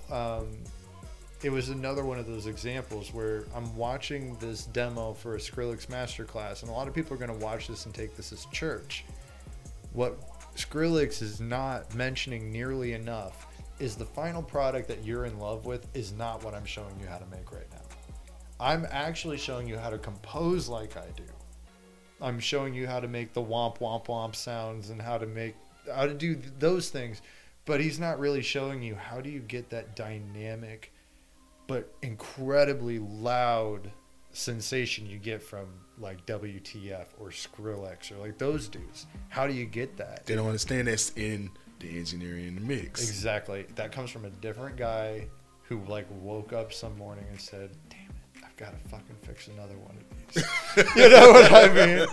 it was another one of those examples where I'm watching this demo for a Skrillex masterclass, and a lot of people are going to watch this and take this as church. What Skrillex is not mentioning nearly enough is the final product that you're in love with is not what I'm showing you how to make right now. I'm actually showing you how to compose like I do. I'm showing you how to make the womp womp womp sounds and how to do those things, but he's not really showing you how do you get that dynamic but incredibly loud sensation you get from like WTF or Skrillex or like those dudes. How do you get that? They don't understand that's in the engineering and the mix. Exactly. That comes from a different guy who like woke up some morning and said, damn it, I've got to fucking fix another one of these. You know what I mean?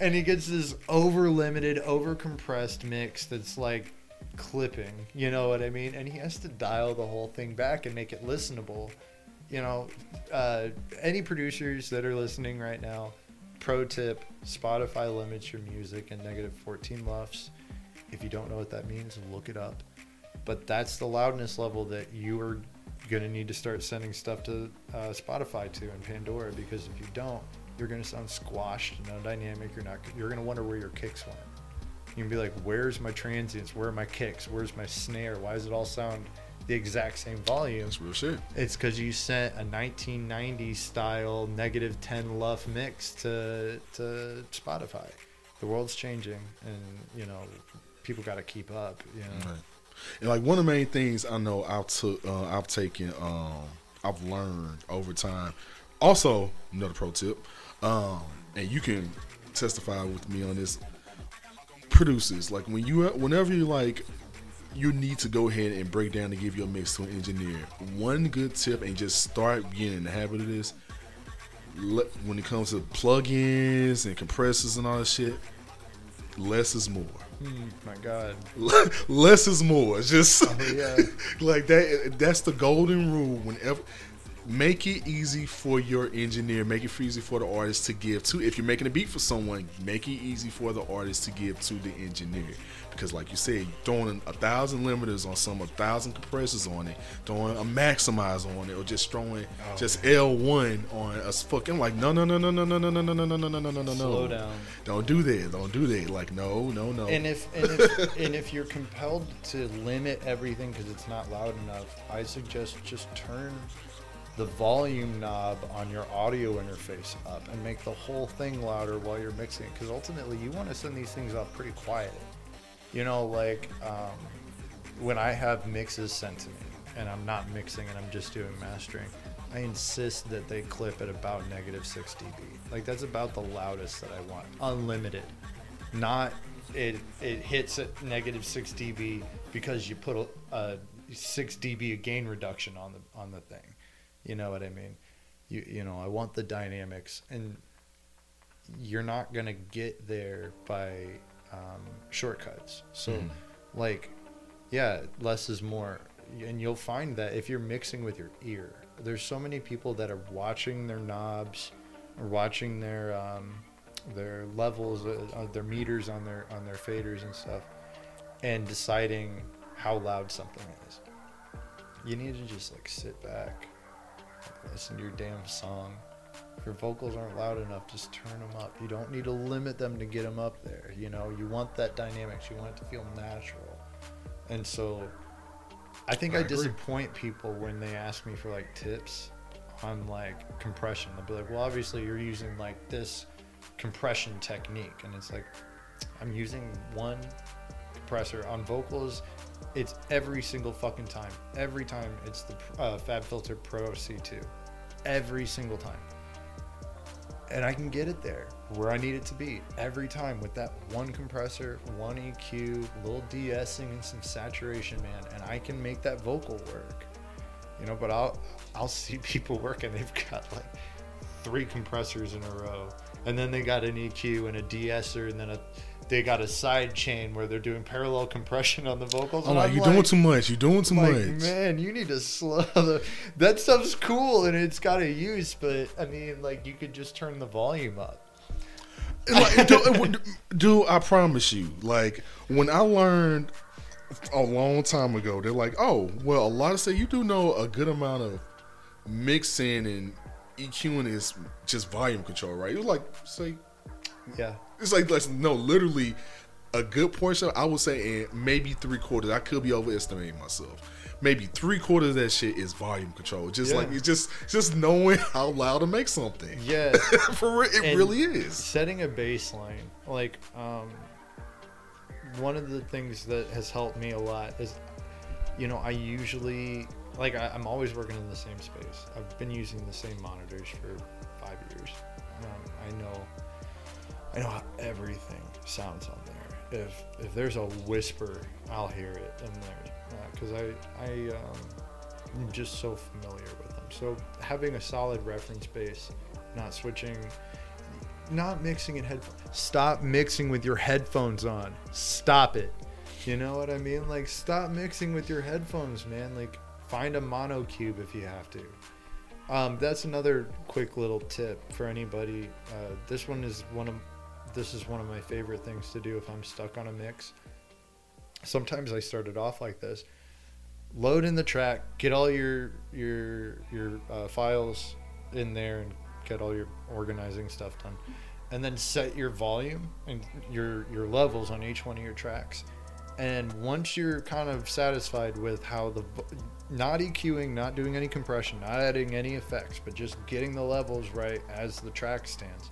And he gets this over-limited, over-compressed mix that's like clipping, you know what I mean? And he has to dial the whole thing back and make it listenable. You know, any producers that are listening right now, pro tip, Spotify limits your music in -14 LUFS. If you don't know what that means, look it up. But that's the loudness level that you are going to need to start sending stuff to Spotify to and Pandora, because if you don't, you're going to sound squashed and undynamic. You're going to wonder where your kicks went. You can be like, where's my transients? Where are my kicks? Where's my snare? Why does it all sound the exact same volume? That's real shit. It's because you sent a 1990 style -10 LUF mix to Spotify. The world's changing, and you know, people got to keep up. You know? Right. And like one of the main things I know I've learned over time. Also, another pro tip, and you can testify with me on this. Producers, like whenever you like, you need to go ahead and break down and give your mix to an engineer. One good tip, and just start getting in the habit of this. When it comes to plugins and compressors and all that shit, less is more. My God, less is more. Just like that. That's the golden rule. Whenever. Make it easy for your engineer. Make it easy for the artist to give to. If you're making a beat for someone, make it easy for the artist to give to the engineer. Because like you said, throwing 1,000 limiters on some, 1,000 compressors on it, throwing a maximizer on it, or just throwing L1 on us fucking like no. Slow down. Don't do that. Like no. And if you're compelled to limit everything because it's not loud enough, I suggest just turn the volume knob on your audio interface up and make the whole thing louder while you're mixing it, because ultimately you want to send these things out pretty quiet. You know, like when I have mixes sent to me and I'm not mixing and I'm just doing mastering, I insist that they clip at about -6 dB. Like that's about the loudest that I want, unlimited. Not it hits at -6 dB because you put a 6 dB of gain reduction on the thing. You know what I mean? You know, I want the dynamics, and you're not going to get there by shortcuts. So less is more. And you'll find that if you're mixing with your ear, there's so many people that are watching their knobs, or watching their levels, their meters on their faders and stuff, and deciding how loud something is. You need to just like sit back, listen to your damn song. If your vocals aren't loud enough, just turn them up. You don't need to limit them to get them up there. You know, you want that dynamics. You want it to feel natural. And so I think I disappoint people when they ask me for like tips on like compression. They'll be like, well, obviously you're using like this compression technique. And it's like, I'm using one compressor on vocals. It's every single fucking time. Every time it's the FabFilter Pro C2. Every single time. And I can get it there where I need it to be every time with that one compressor, one EQ, little de-essing and some saturation, man. And I can make that vocal work, you know. But I'll see people work and they've got like three compressors in a row, and then they got an EQ and a de-esser, and then they got a side chain where they're doing parallel compression on the vocals. I'm like, you're doing too much. You're doing too much. Man, you need to slow. That stuff's cool and it's got a use, but I mean, like, you could just turn the volume up. Like, dude, I promise you, like, when I learned a long time ago, they're like, oh, well, a lot of say you do know a good amount of mixing and EQing is just volume control, right? It was like, say, yeah. It's like, no, literally a good portion, I would say, and maybe 3/4, I could be overestimating myself. Maybe 3/4 of that shit is volume control. Just yeah. Like, it's just knowing how loud to make something. Yeah. For real, it and really is. Setting a baseline. Like, one of the things that has helped me a lot is, you know, I usually, like, I'm always working in the same space. I've been using the same monitors for 5 years. I know how everything sounds on there. If there's a whisper, I'll hear it in there, because I'm just so familiar with them. So having a solid reference base, not switching, not mixing in headphones. Stop mixing with your headphones on. Stop it. You know what I mean? Like, stop mixing with your headphones, man. Like, find a mono cube if you have to. That's another quick little tip for anybody. This is one of my favorite things to do if I'm stuck on a mix. Sometimes I started off like this. Load in the track, get all your files in there and get all your organizing stuff done. And then set your volume and your levels on each one of your tracks. And once you're kind of satisfied with how not EQing, not doing any compression, not adding any effects, but just getting the levels right as the track stands.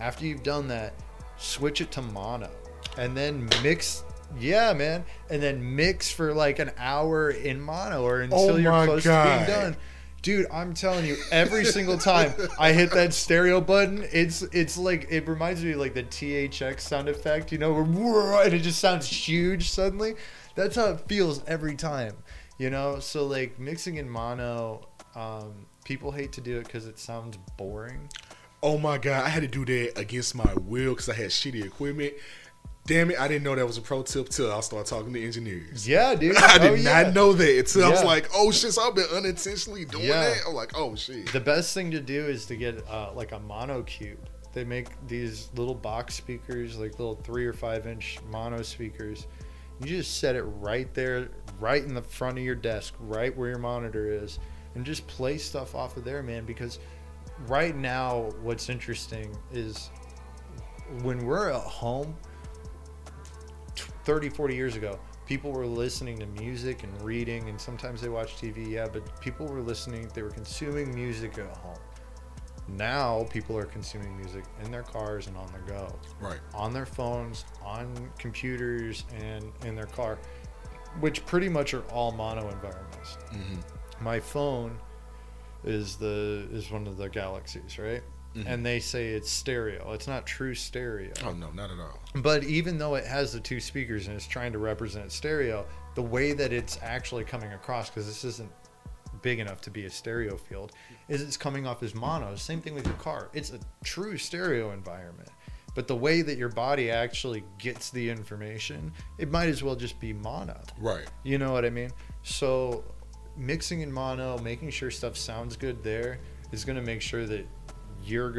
After you've done that, switch it to mono and then mix. Yeah, man. And then mix for like an hour in mono or until you're close to being done. Dude, I'm telling you, every single time I hit that stereo button, it's like, it reminds me of like the THX sound effect, you know, where, and it just sounds huge suddenly. That's how it feels every time, you know? So like mixing in mono, people hate to do it because it sounds boring. Oh my God, I had to do that against my will because I had shitty equipment. Damn it, I didn't know that was a pro tip till I started talking to engineers. Yeah, dude. I did not know that until I was like, oh shit, so I've been unintentionally doing that. I'm like, oh shit. The best thing to do is to get like a mono cube. They make these little box speakers, like little 3 or 5 inch mono speakers. You just set it right there, right in the front of your desk, right where your monitor is, and just play stuff off of there, man, because right now what's interesting is when we're at home, 30, 40 years ago, people were listening to music and reading, and sometimes they watched TV, but people were listening, they were consuming music at home. Now, people are consuming music in their cars and on the go. Right. On their phones, on computers, and in their car, which pretty much are all mono environments. Mm-hmm. My phone is one of the Galaxies, right? Mm-hmm. And they say it's stereo. It's not true stereo. Oh, no, not at all. But even though it has the two speakers and it's trying to represent stereo, the way that it's actually coming across, because this isn't big enough to be a stereo field, is it's coming off as mono. Same thing with your car. It's a true stereo environment. But the way that your body actually gets the information, it might as well just be mono. Right. You know what I mean? So mixing in mono, making sure stuff sounds good there is going to make sure that your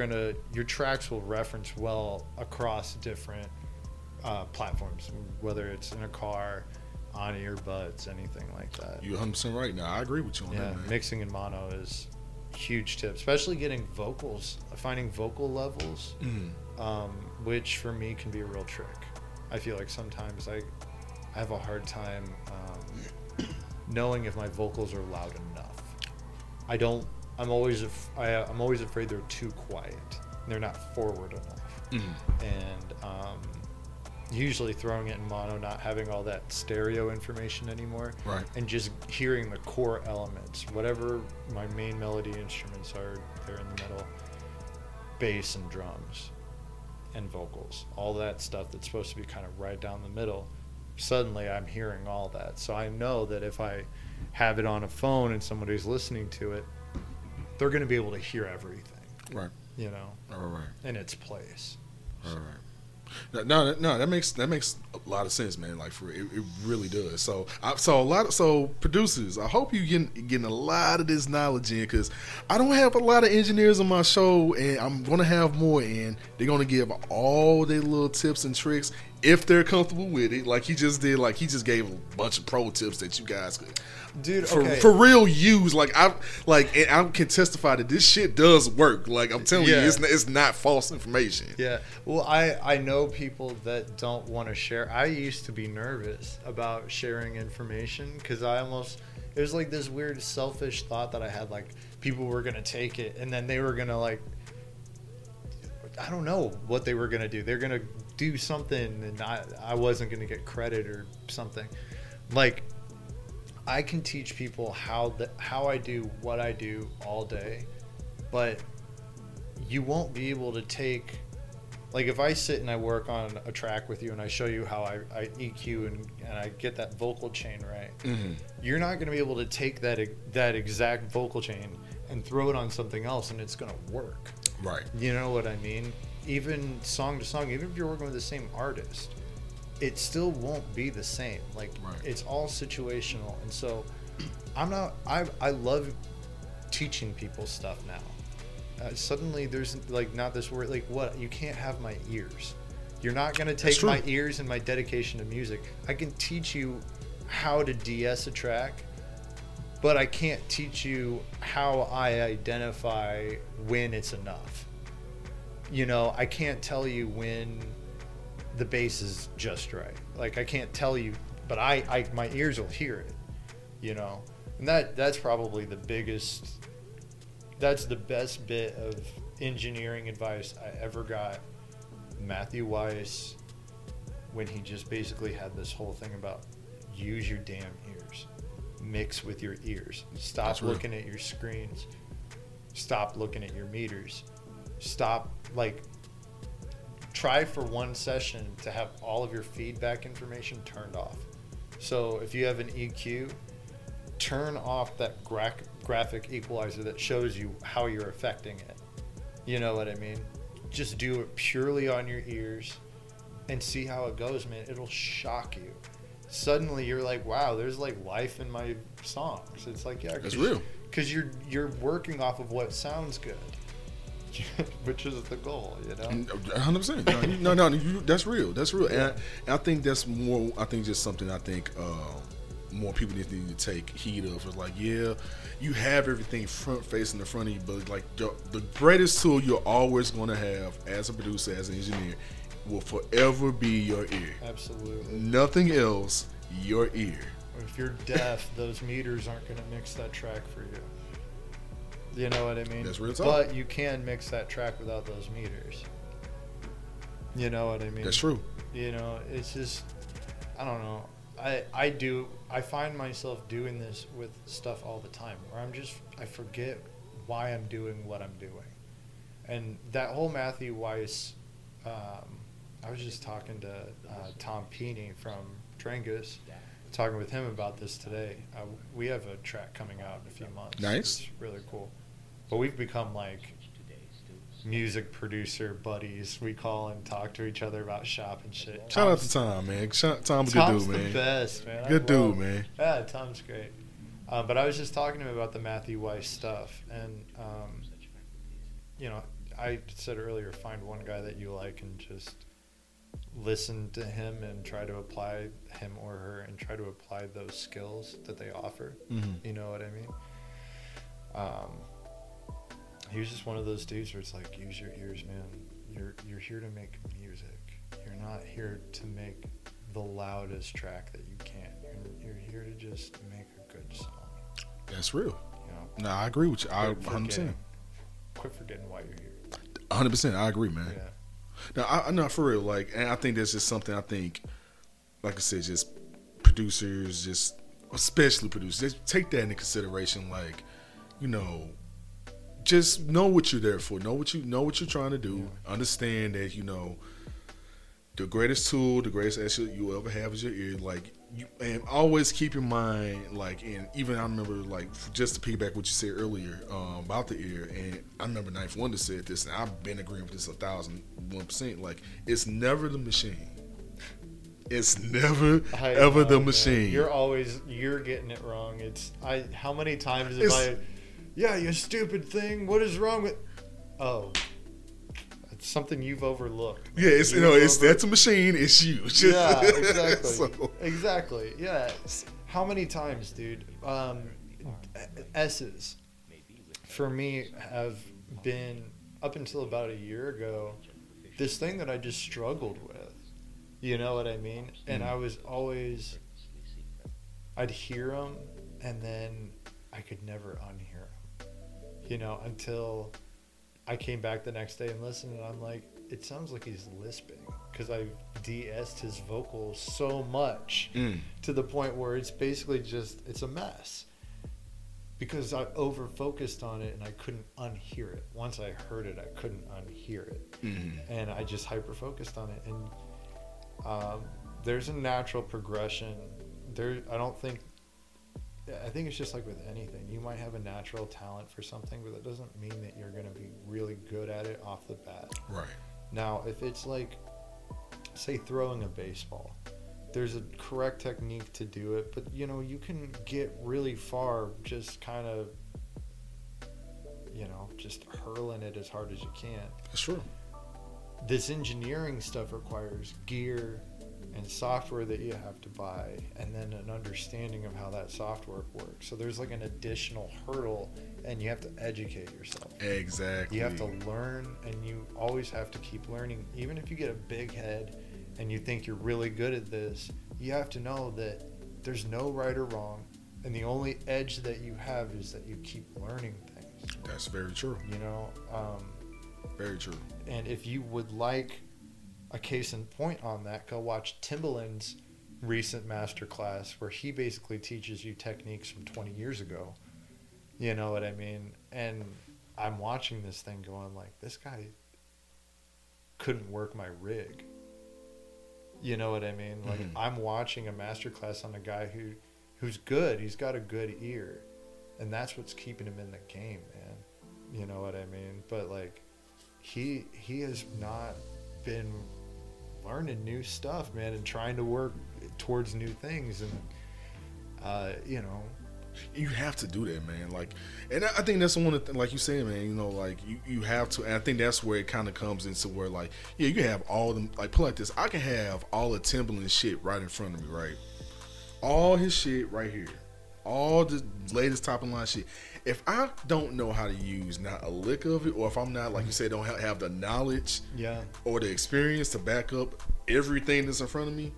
tracks will reference well across different platforms, whether it's in a car, on earbuds, anything like that. You're 100% right. Now, I agree with you on that, man. Mixing in mono is huge tip, especially finding vocal levels, which for me can be a real trick. I feel like sometimes I have a hard time knowing if my vocals are loud enough. I'm always afraid they're too quiet and they're not forward enough. And usually throwing it in mono, not having all that stereo information anymore, right, and just hearing the core elements, whatever my main melody instruments are, they're in the middle, bass and drums and vocals, all that stuff that's supposed to be kind of right down the middle. Suddenly I'm hearing all that, so I know that if I have it on a phone and somebody's listening to it, they're going to be able to hear everything, right, you know, right, in its place. All right. No, that makes a lot of sense, man. Like, for it really does. So producers, I hope you getting a lot of this knowledge in, because I don't have a lot of engineers on my show, and I'm gonna have more in. They're gonna give all their little tips and tricks if they're comfortable with it. Like he just did. Like he just gave a bunch of pro tips that you guys could, dude, for real use. And I can testify that this shit does work. Like, I'm telling you, it's not false information. Yeah. Well, I know people that don't want to share. I used to be nervous about sharing information because it was like this weird selfish thought that I had, like people were gonna take it and then they were gonna, like, I don't know what they were gonna do. They're gonna do something and I wasn't gonna get credit or something. Like, I can teach people how I do what I do all day, but you won't be able to take, like, if I sit and I work on a track with you and I show you how I EQ and I get that vocal chain right, you're not gonna be able to take that exact vocal chain and throw it on something else and it's gonna work. Right. You know what I mean? Even song to song, even if you're working with the same artist, it still won't be the same. Like, right, it's all situational. And so I love teaching people stuff now. Suddenly there's like not this word, like, what, you can't have my ears. You're not going to take my ears and my dedication to music. I can teach you how to de-ess a track, but I can't teach you how I identify when it's enough. You know, I can't tell you when the bass is just right. Like, I can't tell you, but I my ears will hear it, you know? And that's probably that's the best bit of engineering advice I ever got. Matthew Weiss, when he just basically had this whole thing about use your damn ears, mix with your ears, stop looking at your screens, stop looking at your meters, stop, like, try for one session to have all of your feedback information turned off. So if you have an EQ, turn off that graphic equalizer that shows you how you're affecting it. You know what I mean? Just do it purely on your ears and see how it goes, man. It'll shock you. Suddenly you're like, wow, there's like life in my songs. It's like, yeah, that's real. Because you're working off of what sounds good. Which is the goal, you know? 100%. No, that's real. Yeah. And I think just something I think more people need to take heed of. It's like, yeah, you have everything front-facing in front of you, but like the greatest tool you're always going to have as a producer, as an engineer, will forever be your ear. Absolutely. Nothing else, your ear. If you're deaf, those meters aren't going to mix that track for you. You know what I mean? That's real talk. But you can mix that track without those meters. You know what I mean? That's true. You know, it's just, I don't know. I find myself doing this with stuff all the time where I forget why I'm doing what I'm doing. And that whole Matthew Weiss, I was just talking to Tom Peeney from Trangus, talking with him about this today. We have a track coming out in a few months. Nice. It's really cool. But we've become like music producer buddies. We call and talk to each other about shop and shit. Shout out to Tom, man. Tom's a good dude, man. Good dude, man. Yeah, Tom's great. But I was just talking to him about the Matthew Weiss stuff, and you know, I said earlier, find one guy that you like and just listen to him and try to apply him or her and try to apply those skills that they offer. Mm-hmm. You know what I mean? He was just one of those dudes where it's like, use your ears, man. You're here to make music. You're not here to make the loudest track that you can. You're here to just make a good song. That's real. You know? No, I agree with you. Quit forgetting why you're here. 100%. I agree, man. Yeah. Now, I'm not for real. Like, and I think there's just something I think, like I said, just producers, just especially producers, just take that into consideration. Like, you know, just know what you're there for. Know what you're trying to do. Yeah. Understand that, you know, the greatest tool, the greatest asset you will ever have is your ear. Like, and always keep in mind, like, and even I remember, like, just to piggyback what you said earlier about the ear, and I remember Knife Wonder said this, and I've been agreeing with this 1,001%. Like, it's never the machine. It's never ever the machine. Man. You're getting it wrong. How many times have you stupid thing. What is wrong with? Oh. Something you've overlooked. Yeah, that's a machine. It's you. Yeah, exactly. Exactly. Yeah. How many times, dude? S's for me have been up until about a year ago. This thing that I just struggled with. You know what I mean? And I was always, I'd hear them, and then I could never unhear them. You know, until I came back the next day and listened, and I'm like, it sounds like he's lisping, because I de-essed his vocals so much to the point where it's basically just, it's a mess, because I over-focused on it and I couldn't unhear it. Once I heard it, I couldn't unhear it. Mm. And I just hyper-focused on it. And there's a natural progression. I think it's just like with anything. You might have a natural talent for something, but that doesn't mean that you're going to be really good at it off the bat. Right. Now, if it's like, say, throwing a baseball, there's a correct technique to do it, but, you know, you can get really far just kind of, you know, just hurling it as hard as you can. That's true. This engineering stuff requires gear and software that you have to buy, and then an understanding of how that software works. So there's like an additional hurdle, and you have to educate yourself. Exactly. You have to learn, and you always have to keep learning. Even if you get a big head and you think you're really good at this, you have to know that there's no right or wrong, and the only edge that you have is that you keep learning things. That's very true. You know? Very true. And if you would like a case in point on that, go watch Timbaland's recent masterclass, where he basically teaches you techniques from 20 years ago. You know what I mean? And I'm watching this thing going like, this guy couldn't work my rig. You know what I mean? Like, I'm watching a masterclass on a guy who's good. He's got a good ear, and that's what's keeping him in the game, man. You know what I mean? But like, he has not been learning new stuff, man, and trying to work towards new things, and you know, you have to do that, man. Like, and I think that's one of the, like you said, man, you know, like you have to, and I think that's where it kind of comes into where, like, yeah, you can have all them, like, put like this, I can have all the Timbaland shit right in front of me, right, all his shit right here, all the latest top of line shit. If I don't know how to use not a lick of it, or if I'm not, like you said, don't have the knowledge or the experience to back up everything that's in front of me,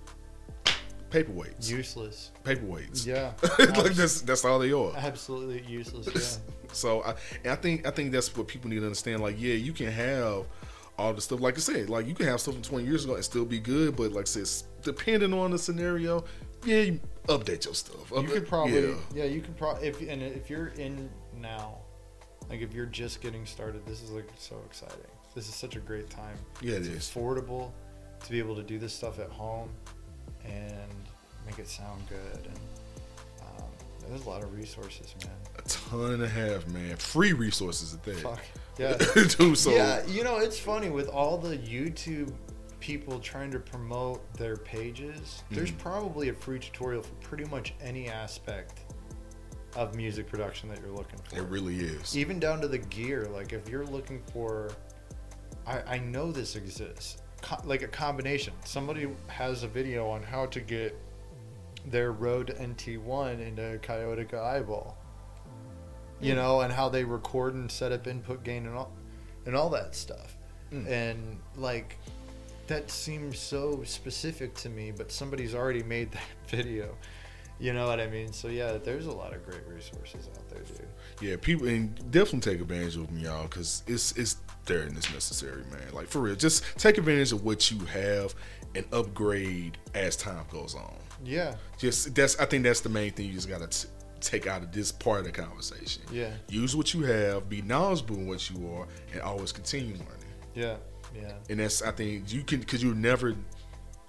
paperweights. Useless. Paperweights. Yeah. Like, that's all they are. Absolutely useless, yeah. So I think that's what people need to understand. Like, yeah, you can have all the stuff, like I said, like you can have stuff from 20 years ago and still be good, but like I said, depending on the scenario, yeah, you update your stuff. You could probably, if you're in now, like if you're just getting started, this is like so exciting. This is such a great time. Yeah, it's affordable to be able to do this stuff at home and make it sound good. And there's a lot of resources, man. A ton and a half, man. Free resources at that. Fuck. Yeah. Dude, so. Yeah, you know, it's funny with all the YouTube people trying to promote their pages, there's probably a free tutorial for pretty much any aspect of music production that you're looking for. It really is. Even down to the gear. Like, if you're looking for, I know this exists, like a combination. Somebody has a video on how to get their Rode NT1 into Kyotica Eyeball, you know, and how they record and set up input gain and all that stuff. And like, that seems so specific to me, but somebody's already made that video. You know what I mean? So yeah, there's a lot of great resources out there, dude. Yeah, people, and definitely take advantage of them, y'all, because it's there and it's necessary, man. Like, for real, just take advantage of what you have and upgrade as time goes on. Yeah. I think that's the main thing you just gotta take out of this part of the conversation. Yeah. Use what you have, be knowledgeable in what you are, and always continue learning. Yeah, yeah. And that's, I think, you can, because you're never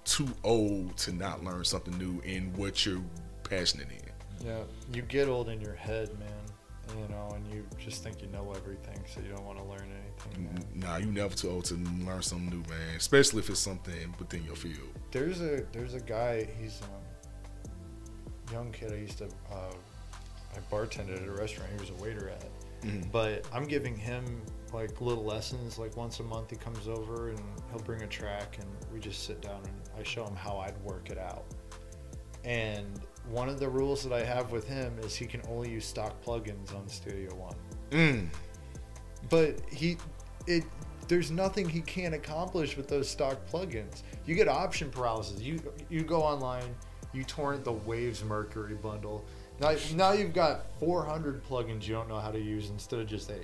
too old to not learn something new in what you're passionate in. Yeah, you get old in your head, man, you know, and you just think you know everything, so you don't want to learn anything, man. Nah, you never too old to learn something new, man, especially if it's something within your field. There's a guy, he's a young kid I used to, I bartended at a restaurant he was a waiter at, but I'm giving him like little lessons, like once a month he comes over and he'll bring a track and we just sit down and I show him how I'd work it out. And one of the rules that I have with him is he can only use stock plugins on Studio One. But there's nothing he can't accomplish with those stock plugins. You get option paralysis. You go online, you torrent the Waves Mercury bundle. Now you've got 400 plugins you don't know how to use instead of just 8.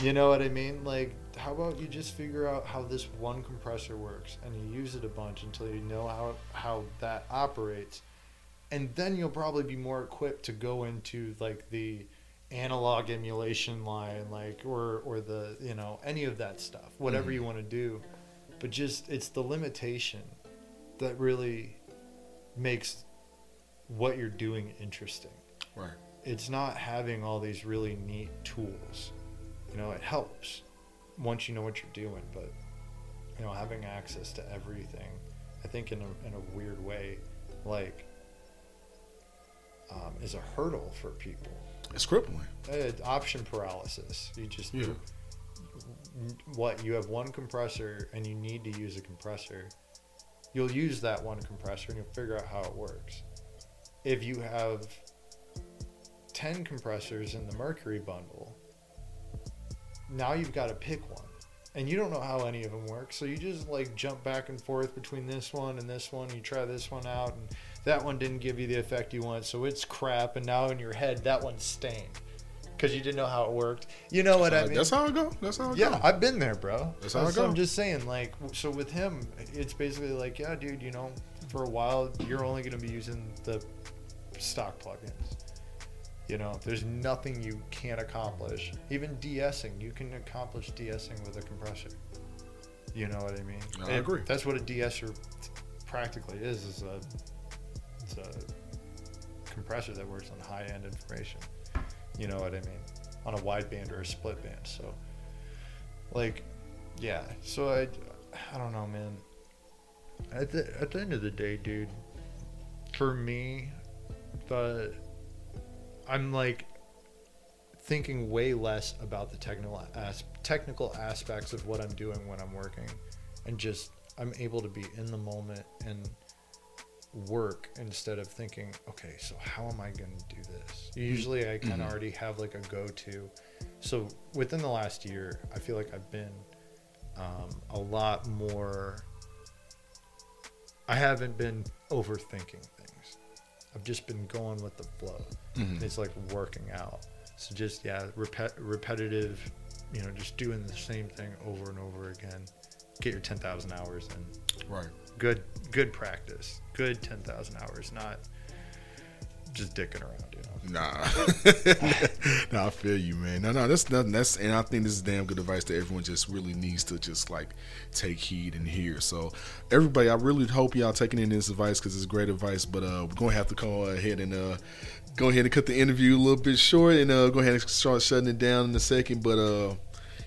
You know what I mean? Like, how about you just figure out how this one compressor works and you use it a bunch until you know how that operates, and then you'll probably be more equipped to go into like the analog emulation line, like or the, you know, any of that stuff, whatever you want to do. But just, it's the limitation that really makes what you're doing interesting. Right. It's not having all these really neat tools. You know, it helps once you know what you're doing, but, you know, having access to everything, I think in a weird way, like, is a hurdle for people. It's crippling. Option paralysis. You just, you have one compressor and you need to use a compressor. You'll use that one compressor and you'll figure out how it works. If you have 10 compressors in the Mercury bundle, now you've got to pick one and you don't know how any of them work, so you just like jump back and forth between this one and this one. You try this one out and that one didn't give you the effect you want, so it's crap, and now in your head that one's stained because you didn't know how it worked. You know what I mean? That's how it goes. Yeah, I've been there, bro. That's how it goes. I'm just saying, like, so with him it's basically like, yeah, dude, you know, for a while you're only going to be using the stock plugins. You know, there's nothing you can't accomplish. Even de-essing, you can accomplish de-essing with a compressor. You know what I mean? I agree. That's what a de-esser practically is a compressor that works on high-end information. You know what I mean? On a wide band or a split band. So, like, yeah. So, I don't know, man. At the end of the day, dude, for me, I'm like thinking way less about the technical aspects of what I'm doing when I'm working, and just I'm able to be in the moment and work instead of thinking, okay, so how am I going to do this? Usually I kind of already have like a go-to. So within the last year, I feel like I've been a lot more, I haven't been overthinking. I've just been going with the flow. It's like working out. So just, yeah, repetitive, you know, just doing the same thing over and over again. Get your 10,000 hours in. Right. Good practice. Good 10,000 hours, not just dicking around, you know. Nah. I feel you, man. No, that's nothing. And I think this is damn good advice that everyone just really needs to just like take heed and hear. So everybody, I really hope y'all taking in this advice because it's great advice. But we're gonna have to go ahead and cut the interview a little bit short and go ahead and start shutting it down in a second. But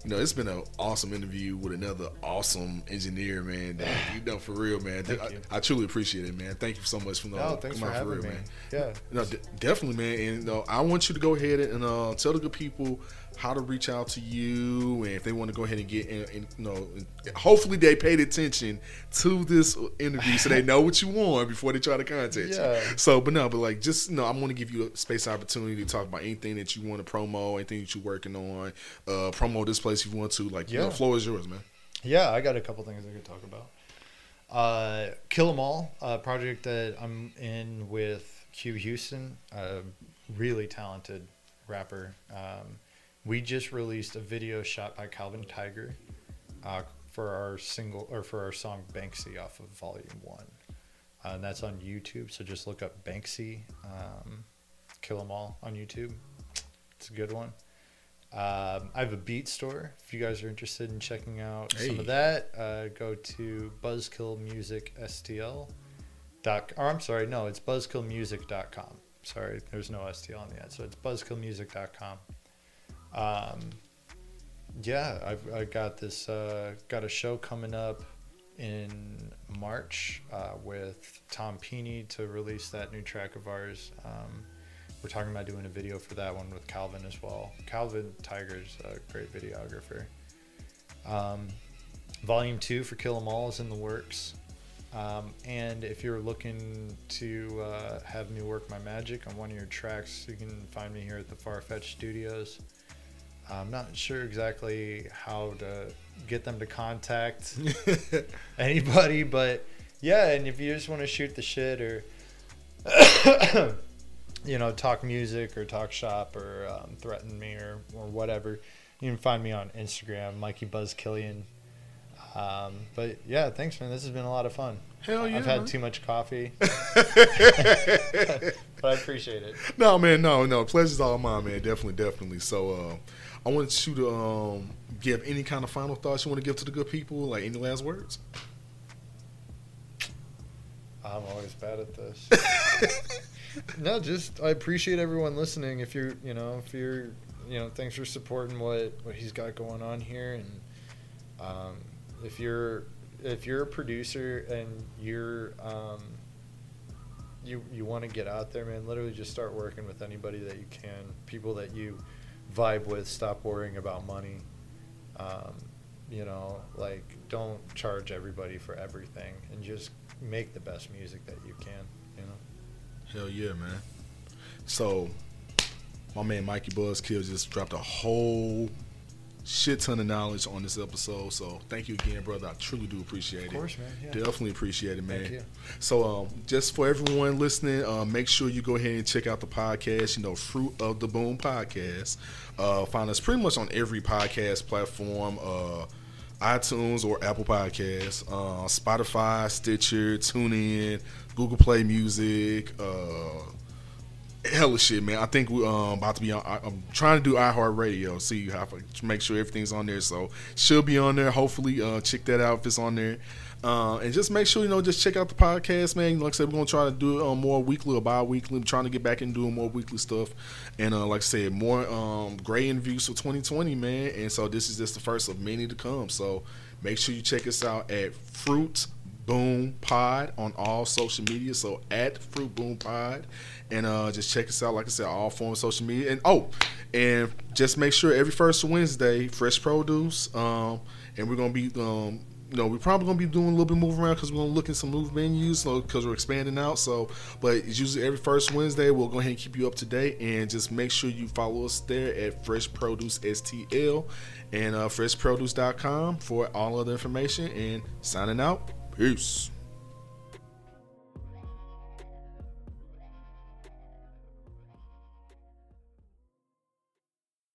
you know, it's been an awesome interview with another awesome engineer, man. That, you know, for real, man. I truly appreciate it, man. Thank you so much for coming on, for real, man. Yeah. No, definitely, man. And I want you to go ahead and tell the good people how to reach out to you, and if they want to go ahead and get in, you know, hopefully they paid attention to this interview so they know what you want before they try to contact you. So, but like, just, you know, I'm going to give you a space opportunity to talk about anything that you want to promo, anything that you're working on, promo this place if you want to. Like, you know, the floor is yours, man. Yeah, I got a couple things I could talk about. Kill 'Em All, a project that I'm in with Q Houston, a really talented rapper. We just released a video shot by Calvin Tiger for our single, or for our song Banksy off of Volume 1, and that's on YouTube. So just look up Banksy, Kill 'Em All on YouTube. It's a good one. I have a beat store. If you guys are interested in checking out some of that, go to it's buzzkillmusic.com. Sorry, there's no STL on the end, so it's buzzkillmusic.com. I got this got a show coming up in March with Tom Peeney to release that new track of ours. We're talking about doing a video for that one with Calvin as well. Calvin Tiger's a great videographer. Volume 2 for Kill 'Em All is in the works. And if you're looking to have me work my magic on one of your tracks, you can find me here at the FarFetched Studios. I'm not sure exactly how to get them to contact anybody, but yeah, and if you just want to shoot the shit or, you know, talk music or talk shop or threaten me or whatever, you can find me on Instagram, Mikey Buzzkillian. But yeah, thanks, man. This has been a lot of fun. Hell yeah. I've had too much coffee. But I appreciate it. No, man, no. Pleasure's all mine, man. Definitely. So, I want you to give any kind of final thoughts you want to give to the good people, like any last words? I'm always bad at this. No, just I appreciate everyone listening. If you're, thanks for supporting what he's got going on here. And if you're a producer and you're you want to get out there, man, literally just start working with anybody that you can, people that you vibe with. Stop worrying about money. Don't charge everybody for everything, and just make the best music that you can. Hell yeah, man. So my man Mikey Buzzkill just dropped a whole shit ton of knowledge on this episode, so thank you again, brother. I truly do appreciate it. Of course, man. Yeah. Definitely appreciate it, man. Thank you. So just for everyone listening, make sure you go ahead and check out the podcast, Fruit of the Boom Podcast. Find us pretty much on every podcast platform, iTunes or Apple Podcasts, Spotify, Stitcher, TuneIn, Google Play Music, hella shit, man. I think we're about to be on. I'm trying to do iHeartRadio. See how to make sure everything's on there. So she'll be on there. Hopefully, check that out if it's on there. And just make sure just check out the podcast, man. Like I said, we're gonna try to do more weekly or bi-weekly. I'm trying to get back and doing more weekly stuff, and like I said, more great interviews for 2020, man. And so this is just the first of many to come. So make sure you check us out at Fruit Boom Pod on all social media. So at Fruit Boom Pod, and just check us out. Like I said, all forms of social media, and just make sure every first Wednesday, Fresh Produce, and we're gonna be we're probably going to be doing a little bit moving around because we're going to look at some new venues because we're expanding out. But it's usually every first Wednesday. We'll go ahead and keep you up to date, and just make sure you follow us there at Fresh Produce STL and freshproduce.com for all other information. And signing out. Peace.